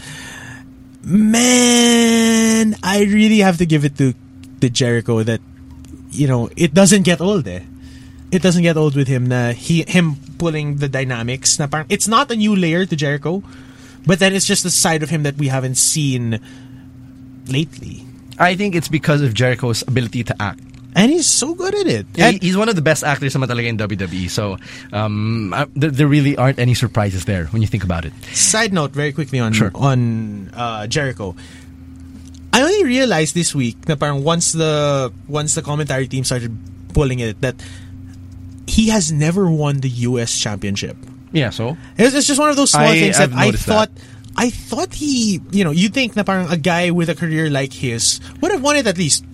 man, I really have to give it to to Jericho that you know it doesn't get old. Eh, it doesn't get old with him. Na he him pulling the dynamics. Na parang it's not a new layer to Jericho. But then it's just the side of him that we haven't seen lately. I think it's because of Jericho's ability to act. And he's so good at it. Yeah, he's one of the best actors in W W E. So um, there really aren't any surprises there when you think about it. Side note very quickly on sure. on uh, Jericho. I only realized this week that once the, once the commentary team started pulling it that he has never won the U S championship. Yeah, so it's just one of those small I, things that I thought. That. I thought he, you know, you think na parang a guy with a career like his would have won it at least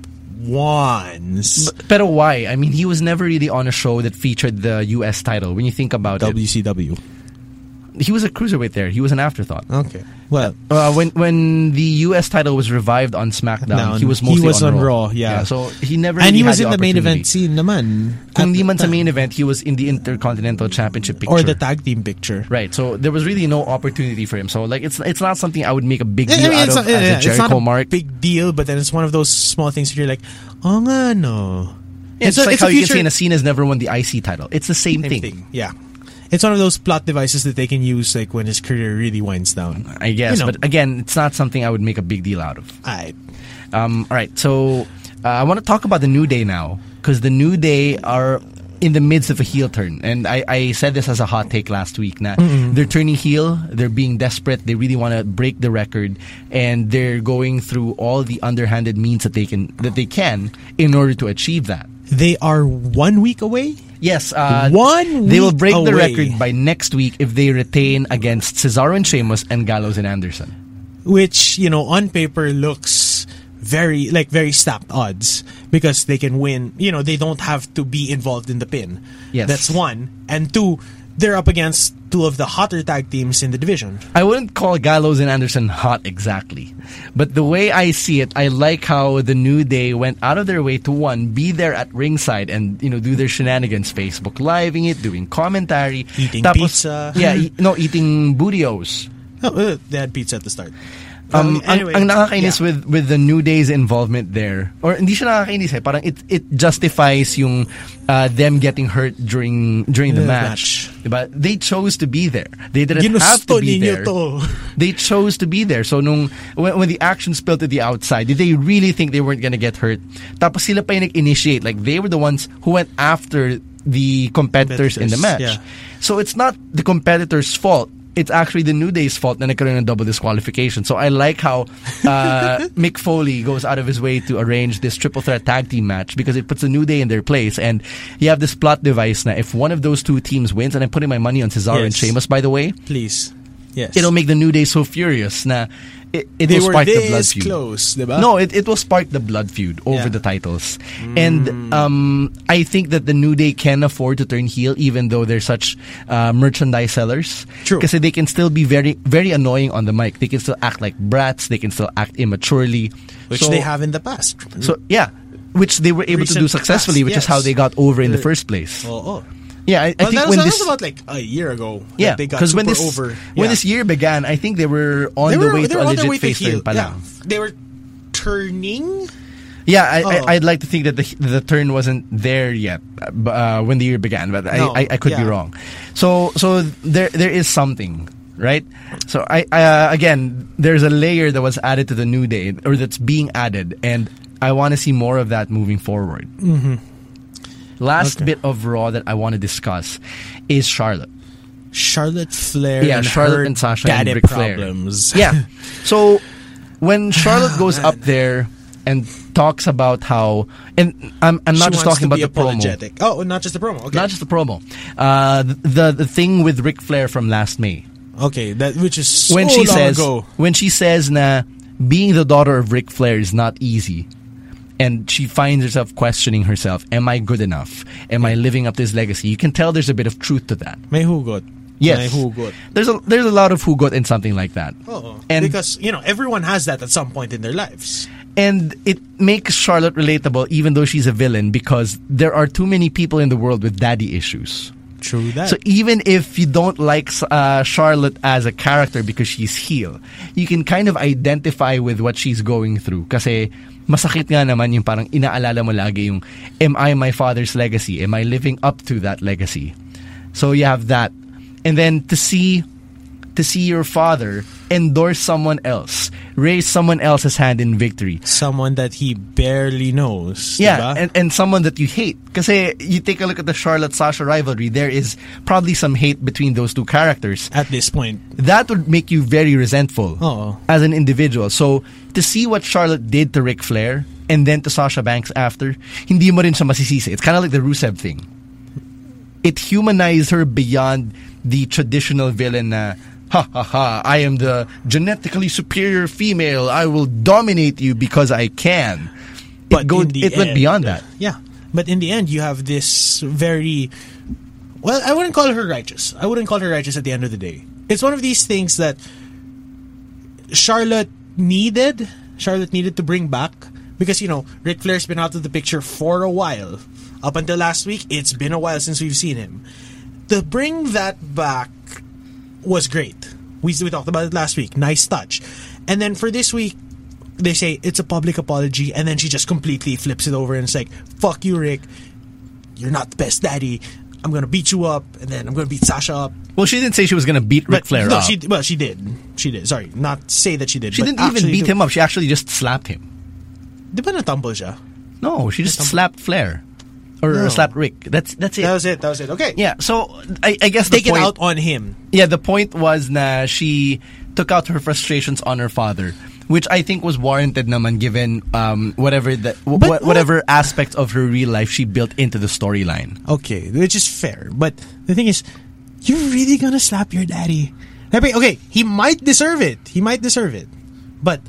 once. But, pero why? I mean, he was never really on a show that featured the U S title. When you think about W C W. It, he was a cruiserweight there. He was an afterthought. Okay. Well, uh, when when the U S title was revived on SmackDown, no, he was mostly he was on, on Raw. Raw yeah. yeah. So he never. And really he was had in the, the main event scene, naman. Kung di man sa main event, he was in the Intercontinental Championship picture or the tag team picture. Right. So there was really no opportunity for him. So like, it's it's not something I would make a big deal I mean, out of. Not, as yeah, a Jericho it's not a mark. Big deal, but then it's one of those small things where you're like, oh no. Yeah, it's, it's like it's how you can say Cena's never won the I C title. It's the same, same thing. thing. Yeah. It's one of those plot devices that they can use like when his career really winds down. I guess, you know. But again, it's not something I would make a big deal out of. I, um, all right, so uh, I want to talk about the New Day now because the New Day are in the midst of a heel turn. And I, I said this as a hot take last week. Nah, mm-hmm. They're turning heel. They're being desperate. They really want to break the record. And they're going through all the underhanded means that they can that they can in order to achieve that. They are one week away? Yes. Uh, one week They will break away. the record by next week if they retain against Cesaro and Sheamus and Gallows and Anderson. Which, you know, on paper looks very, like, very stacked odds because they can win. You know, they don't have to be involved in the pin. Yes. That's one. And two, they're up against two of the hotter tag teams in the division. I wouldn't call Gallows and Anderson hot exactly. But the way I see it, I like how the New Day went out of their way to, one, be there at ringside and, you know, do their shenanigans, Facebook Live-ing it, doing commentary. Eating Tapos, pizza. Yeah, e- no, eating burritos. Oh, they had pizza at the start. Um, um, anyway, ang, ang nakakainis yeah. with, with the New Day's involvement there, or hindi siya nakakainis eh, parang it, it justifies yung uh, them getting hurt during during the, the match. match. Diba? They chose to be there. They didn't Ginusto have to be there. To. They chose to be there. So nung, when, when the action spilled to the outside, did they really think they weren't gonna get hurt? Tapos sila pa yung nag-initiate. Like, they were the ones who went after the competitors, competitors in the match. Yeah. So it's not the competitors' fault. It's actually the New Day's fault na nagkaroon ng double disqualification. So I like how uh, Mick Foley goes out of his way to arrange this triple threat tag team match because it puts the New Day in their place. And you have this plot device na if one of those two teams wins, and I'm putting my money on Cesaro yes. and Sheamus, by the way. Please. Yes. It'll make the New Day so furious na it, it will spark the blood feud. Close, diba? No, it, it will spark the blood feud over yeah. the titles. Mm. And um, I think that the New Day can afford to turn heel even though they're such uh, merchandise sellers. True. Because they can still be very very annoying on the mic. They can still act like brats. They can still act immaturely. Which so, they have in the past. So yeah, which they were able Recent to do successfully, past, which yes. is how they got over in the first place. Oh, oh. Yeah, I, I well, think that was, when this that was about like a year ago. Yeah, like they got super when this, over. Yeah. When this year began, I think they were on they were, the way to a legit face turn. Yeah. They were turning. Yeah, I, oh. I, I'd like to think that the the turn wasn't there yet uh, when the year began, but no, I, I, I could yeah. be wrong. So so there there is something, right? So I uh, again, there's a layer that was added to the New Day, or that's being added, and I want to see more of that moving forward. Mm-hmm. Last okay. bit of Raw that I want to discuss is Charlotte. Charlotte Flair yeah, and Charlotte her and Sasha daddy and Ric problems. Flair. Yeah. So when Charlotte oh, goes man. up there and talks about how, and I'm, I'm not she just talking about the apologetic. promo. Oh, not just the promo. Okay. Not just the promo. Uh, the the thing with Ric Flair from last May. Okay, that which is so when she long says, ago. When she says, "Nah, being the daughter of Ric Flair is not easy." And she finds herself questioning herself. Am I good enough? Am I living up this legacy? You can tell there's a bit of truth to that. May hugot. Yes. May hugot. There's a there's a lot of hugot in something like that. Oh, and because you know everyone has that at some point in their lives. And it makes Charlotte relatable, even though she's a villain, because there are too many people in the world with daddy issues. True that. So even if you don't like uh, Charlotte as a character because she's heel, you can kind of identify with what she's going through. Kasi masakit nga naman yung parang inaalala mo lagi yung, am I my father's legacy? Am I living up to that legacy? So you have that. And then to see to see your father endorse someone else, raise someone else's hand in victory. Someone that he barely knows. Yeah, and, and someone that you hate. Kasi you take a look at the Charlotte-Sasha rivalry, there is probably some hate between those two characters. At this point. That would make you very resentful oh. as an individual. So, to see what Charlotte did to Ric Flair, and then to Sasha Banks after, hindi mo rin siya masisisi. It's kind of like the Rusev thing. It humanized her beyond the traditional villain na, ha ha ha, I am the genetically superior female. I will dominate you because I can. But it, go, it went beyond that. Yeah. But in the end, you have this very... Well, I wouldn't call her righteous. I wouldn't call her righteous at the end of the day. It's one of these things that Charlotte needed. Charlotte needed to bring back. Because, you know, Ric Flair's been out of the picture for a while. Up until last week, it's been a while since we've seen him. To bring that back... was great. We we talked about it last week. Nice touch. And then for this week, they say it's a public apology, and then she just completely flips it over and it's like, fuck you, Rick. You're not the best daddy. I'm going to beat you up, and then I'm going to beat Sasha up. Well, she didn't say she was going to beat Ric Flair no, up. She, well, she did. She did. Sorry. Not say that she did. She didn't even beat him up. She actually just slapped him. Di ba natumble siya? No, she just slapped Flair. Or no. Slap Rick. That's that's it. That was it. That was it. Okay. Yeah. So I, I guess take the point, it out on him. Yeah. The point was na she took out her frustrations on her father, which I think was warranted, naman, given um, whatever that w- what? whatever aspect of her real life she built into the storyline. Okay, which is fair. But the thing is, you're really gonna slap your daddy? Okay, he might deserve it. He might deserve it. But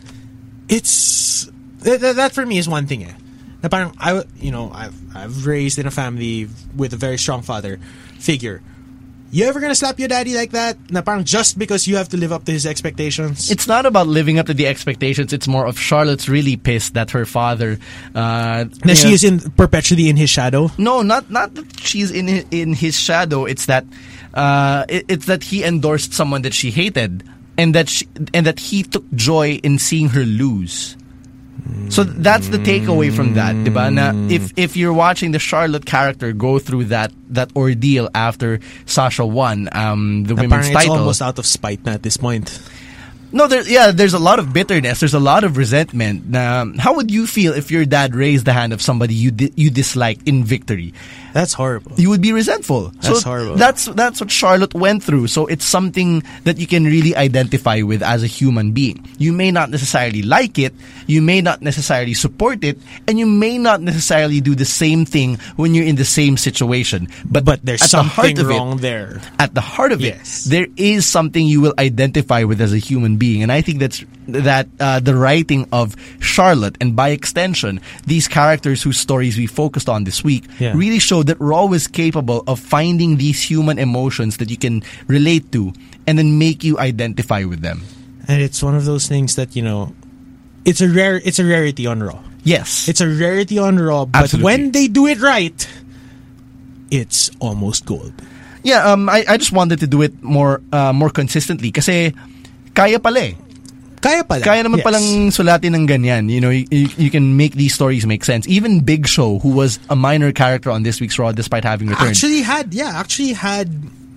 it's that, that for me is one thing. Eh. I, you know, I've I've raised in a family with a very strong father figure. You ever gonna slap your daddy like that? Na parang just because you have to live up to his expectations? It's not about living up to the expectations. It's more of Charlotte's really pissed that her father uh, that she know, is in perpetually in his shadow. No, not not that she's in in his shadow. It's that uh, it, it's that he endorsed someone that she hated, and that she, and that he took joy in seeing her lose. So that's the takeaway from that, diba? Na if if you're watching the Charlotte character go through that that ordeal after Sasha won um, the women's title, it's almost out of spite na at this point. No, there, yeah, there's a lot of bitterness. There's a lot of resentment. Um, how would you feel if your dad raised the hand of somebody you di- you disliked in victory? That's horrible. You would be resentful. That's so horrible. That's that's what Charlotte went through. So it's something that you can really identify with as a human being. You may not necessarily like it. You may not necessarily support it, and you may not necessarily do the same thing when you're in the same situation. But but there's at something the heart wrong of it, there. At the heart of yes. it, there is something you will identify with as a human being. being and I think that's that uh, the writing of Charlotte and by extension these characters whose stories we focused on this week yeah. really showed that Raw is capable of finding these human emotions that you can relate to and then make you identify with them. And it's one of those things that, you know, it's a rare it's a rarity on Raw. Yes, it's a rarity on Raw, but absolutely. When they do it right, it's almost gold. Yeah, um I, I just wanted to do it more uh, more consistently kasi kaya pala eh. Kaya pala. Kaya naman yes. palang sulatin ng ganyan. You know, you, you can make these stories make sense. Even Big Show, who was a minor character on this week's Raw despite having returned. Actually had, yeah, actually had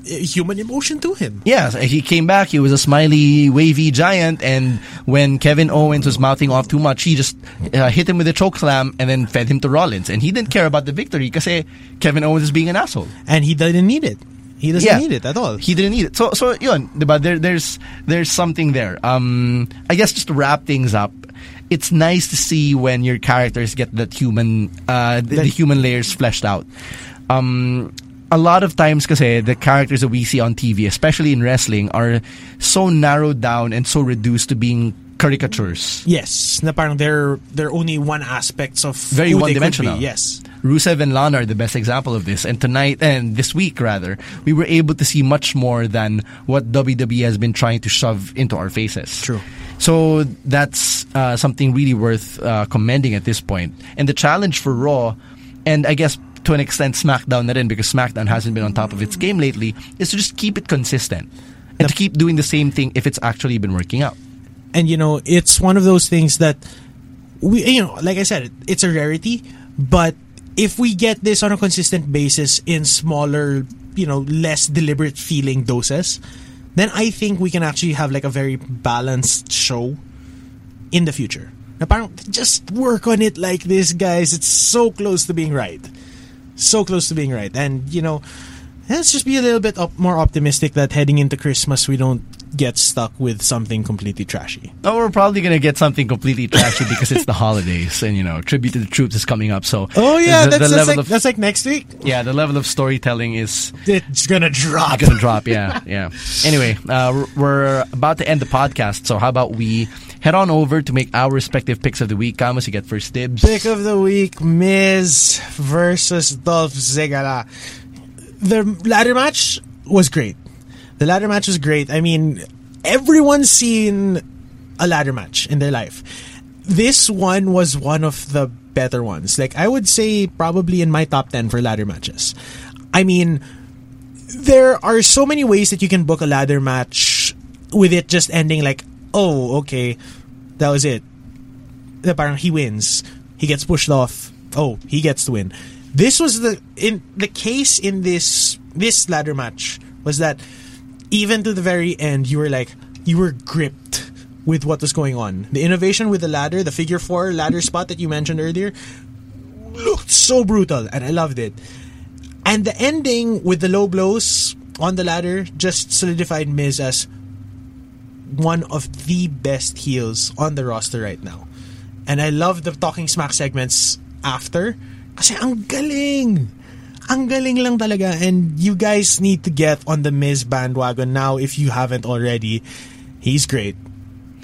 human emotion to him. Yeah, he came back, he was a smiley, wavy giant, and when Kevin Owens was mouthing off too much, he just uh, hit him with a chokeslam and then fed him to Rollins. And he didn't care about the victory because Kevin Owens is being an asshole. And he didn't need it. He doesn't yeah. need it at all. He didn't need it. So, so yun, diba? There, there's, there's something there. Um, I guess just to wrap things up, it's nice to see when your characters get that human, uh, the, the human layers fleshed out. Um... A lot of times kasi, the characters that we see on T V, especially in wrestling, are so narrowed down and so reduced to being caricatures. Yes. Na parang they're, they're only one aspect of very who one-dimensional. They could be. Yes. Rusev and Lana are the best example of this. And tonight, and this week rather, we were able to see much more than what W W E has been trying to shove into our faces. True. So that's uh, something really worth uh, commending at this point. And the challenge for Raw, and I guess to an extent SmackDown na rin, because SmackDown hasn't been on top of its game lately, is to just keep it consistent and the, to keep doing the same thing if it's actually been working out. And you know, it's one of those things that we, you know, like I said, it's a rarity, but if we get this on a consistent basis in smaller, you know, less deliberate feeling doses, then I think we can actually have like a very balanced show in the future. Na parang, just work on it like this, guys. It's so close to being right. So close to being right. And, you know, let's just be a little bit op- more optimistic that heading into Christmas, we don't get stuck with something completely trashy. Oh, we're probably going to get something completely trashy because it's the holidays and, you know, Tribute to the Troops is coming up. So, oh, yeah, the, that's, the that's, like, of, that's like next week. Yeah, the level of storytelling is... It's going to drop. It's going to drop, yeah, yeah. Anyway, uh, we're about to end the podcast, so how about we... head on over to make our respective picks of the week. Camus, you get first dibs. Pick of the week, Miz versus Dolph Ziggler. The ladder match was great. The ladder match was great. I mean, everyone's seen a ladder match in their life. This one was one of the better ones. Like, I would say probably in my top ten for ladder matches. I mean, there are so many ways that you can book a ladder match with it just ending like, oh, okay, that was it. He wins. He gets pushed off. Oh, he gets to win. This was the in the case in this this ladder match was that even to the very end, you were like you were gripped with what was going on. The innovation with the ladder, the figure four ladder spot that you mentioned earlier, looked so brutal, and I loved it. And the ending with the low blows on the ladder just solidified Miz as one of the best heels on the roster right now. And I love the Talking Smack segments after. Kasi ang galing! Ang galing lang talaga. And you guys need to get on the Miz bandwagon now if you haven't already. He's great.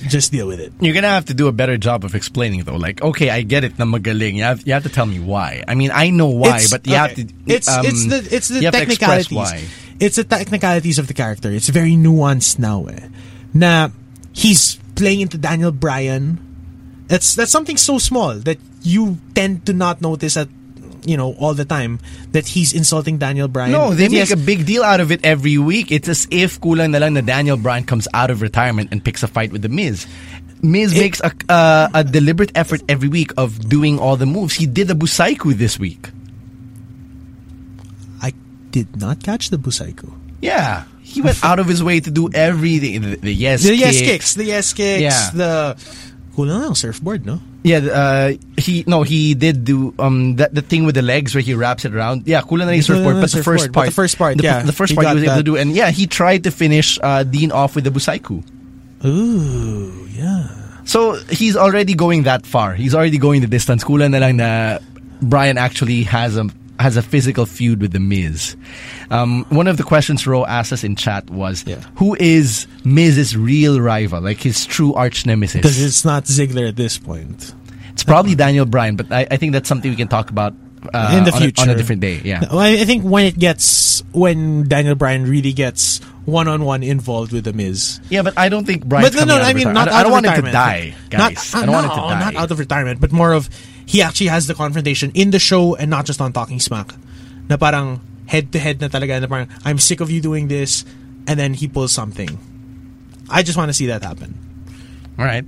Just deal with it. You're going to have to do a better job of explaining though. Like, okay, I get it na magaling. You have, you have to tell me why. I mean, I know why, it's, but you okay. have to... It's, um, it's the, it's the technicalities. Why. It's the technicalities of the character. It's very nuanced now eh. Na he's playing into Daniel Bryan. That's that's something so small that you tend to not notice at you know all the time that he's insulting Daniel Bryan. No, they make has, a big deal out of it every week. It's as if kulang na lang na Daniel Bryan comes out of retirement and picks a fight with the Miz. Miz it, makes a uh, a deliberate effort every week of doing all the moves. He did the Busaiku this week. I did not catch the Busaiku. Yeah. He went out of his way to do everything. The, the yes the kicks. The yes kicks. The yes kicks. Yeah. The cool surfboard, no? Yeah. Uh, he no, he did do um that, the thing with the legs where he wraps it around. Yeah, cool surfboard, surfboard. But the first part. The first part, yeah. The first part he was able to do. And yeah, he tried to finish uh, Dean off with the Busaiku. Ooh, yeah. So he's already going that far. He's already going the distance. Cool na lang na Brian actually has a... has a physical feud with The Miz. Um, one of the questions Ro asked us in chat was, yeah. who is Miz's real rival, like his true arch nemesis? Because it's not Ziggler at this point. It's probably Daniel Bryan, but I, I think that's something we can talk about uh, in the future. On, a, on a different day. Yeah, well, I think when it gets, when Daniel Bryan really gets one-on-one involved with The Miz. Yeah, but I don't think Bryan's but no, coming no, out I mean, not I don't, out I don't of want him to die, guys. Not, uh, I don't no, want him to die. Not out of retirement, but more of... he actually has the confrontation in the show and not just on Talking Smack. Na parang head-to-head na talaga. Na parang, I'm sick of you doing this. And then he pulls something. I just want to see that happen. All right.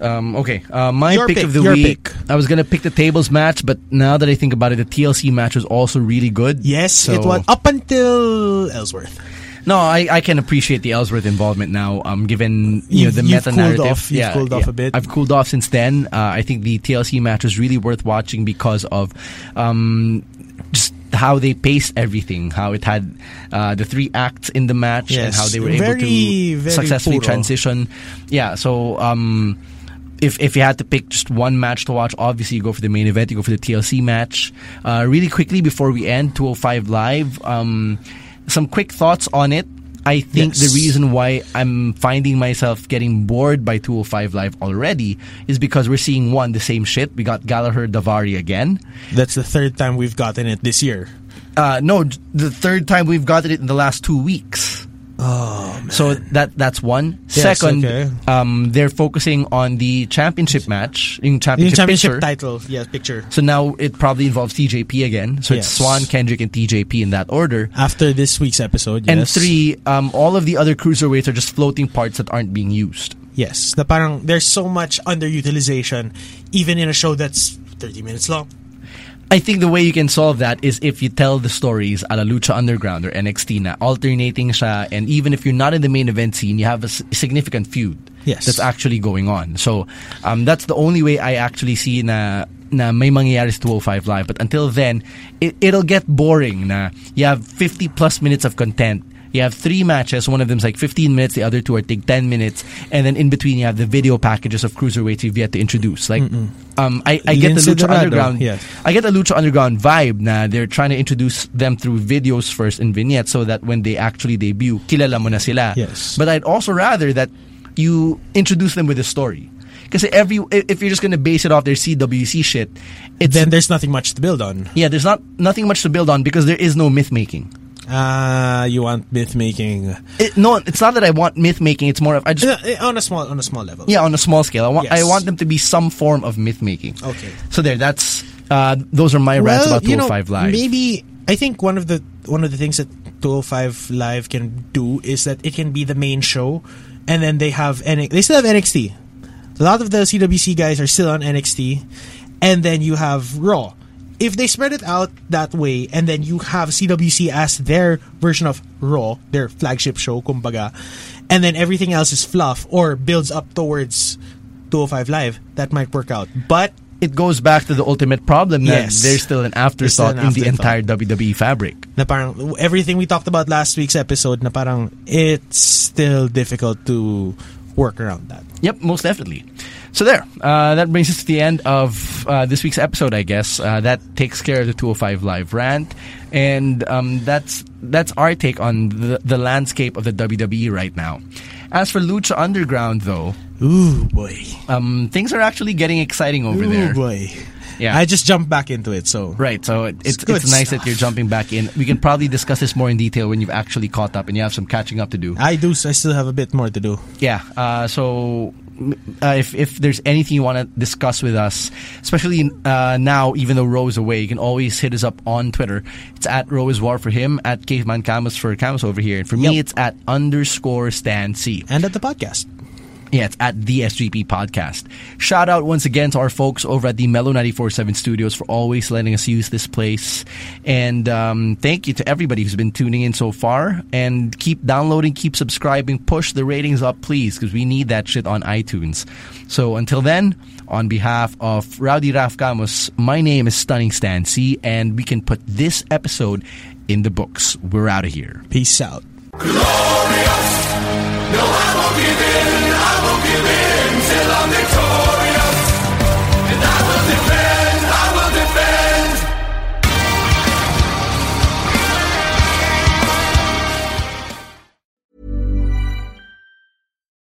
Um, okay, uh, my pick, pick of the week. Pick. I was gonna pick the tables match, but now that I think about it, the T L C match was also really good. Yes, so it was up until Ellsworth. No, I, I can appreciate the Ellsworth involvement now. Um, given you know the meta narrative, you've yeah, cooled off yeah. a bit. I've cooled off since then. Uh, I think the T L C match was really worth watching because of um, just how they paced everything, how it had uh, the three acts in the match, yes. and how they were able very, to very successfully puro. transition. Yeah, so. Um, If if you had to pick just one match to watch, obviously you go for the main event, you go for the T L C match. Uh, really quickly before we end, two oh five Live, um, some quick thoughts on it. I think yes. the reason why I'm finding myself getting bored by two oh five Live already is because we're seeing, one, the same shit. We got Gallagher Davari again. That's the third time we've gotten it this year. Uh, no, the third time we've gotten it in the last two weeks. Oh, man. So that that's one. Yes, second, okay. um, they're focusing on the championship match, in championship, in championship picture. title, yes, picture. So now it probably involves T J P again. So yes. it's Swan, Kendrick, and T J P in that order. After this week's episode, yes. And three, um, all of the other cruiserweights are just floating parts that aren't being used. Yes, the parang there's so much underutilization, even in a show that's thirty minutes long. I think the way you can solve that is if you tell the stories a la Lucha Underground or N X T na alternating siya, and even if you're not in the main event scene, you have a significant feud yes. that's actually going on. So um, that's the only way I actually see na na may mangyayari sa two oh five Live. But until then, it, it'll get boring na you have fifty plus minutes of content. You have three matches. One of them's like fifteen minutes. The other two are take ten minutes. And then in between, you have the video packages of cruiserweights you've yet to introduce. Like, um, I, I get the Lucha Underground. Yes. I get the Lucha Underground vibe. Nah, they're trying to introduce them through videos first and vignettes, so that when they actually debut, kilala mo na sila. Yes. But I'd also rather that you introduce them with a story. Because every if you're just going to base it off their C W C shit, it's, then there's nothing much to build on. Yeah, there's not nothing much to build on because there is no myth making. Ah, uh, you want myth making? It, no, it's not that I want myth making. It's more of I just uh, on a small on a small level. Yeah, on a small scale. I want yes. I want them to be some form of myth making. Okay. So there. That's uh, those are my well, rants about two oh five you know, Live. Maybe I think one of the one of the things that two oh five Live can do is that it can be the main show, and then they have N- they still have N X T. A lot of the C W C guys are still on N X T, and then you have Raw. If they spread it out that way, and then you have C W C as their version of Raw, their flagship show, kumbaga, and then everything else is fluff or builds up towards two oh five Live, that might work out. But it goes back to the ultimate problem that yes, there's still an afterthought still an afterthought in the entire W W E fabric. Na parang everything we talked about last week's episode, na parang it's still difficult to work around that. Yep, most definitely. So there, uh, that brings us to the end of uh, this week's episode, I guess. Uh, that takes care of the two oh five Live rant. And um, that's that's our take on the, the landscape of the W W E right now. As for Lucha Underground, though... Ooh, boy. Um, things are actually getting exciting over Ooh, there. Ooh, boy. Yeah. I just jumped back into it, so... Right, so it, it's, it's, it's nice that you're jumping back in. We can probably discuss this more in detail when you've actually caught up and you have some catching up to do. I do, so I still have a bit more to do. Yeah, uh, so... Uh, if if there's anything you want to discuss with us, especially uh, now, even though Roe is away, you can always hit us up on Twitter. It's at Roe is War for him, at Caveman Camus for Camus over here, and for yep. me, it's at underscore Stan C. And at the podcast. Yeah, it's at the S G P Podcast. Shout out once again to our folks over at the Mellow ninety-four point seven Studios for always letting us use this place. And um, thank you to everybody who's been tuning in so far. And keep downloading, keep subscribing, push the ratings up, please, because we need that shit on iTunes. So until then, on behalf of Rowdy Raf Camus, my name is Stunning Stan C, and we can put this episode in the books. We're out of here. Peace out. Glorious. No, I won't give in, I won't give in till I'm victorious. And I will defend, I will defend.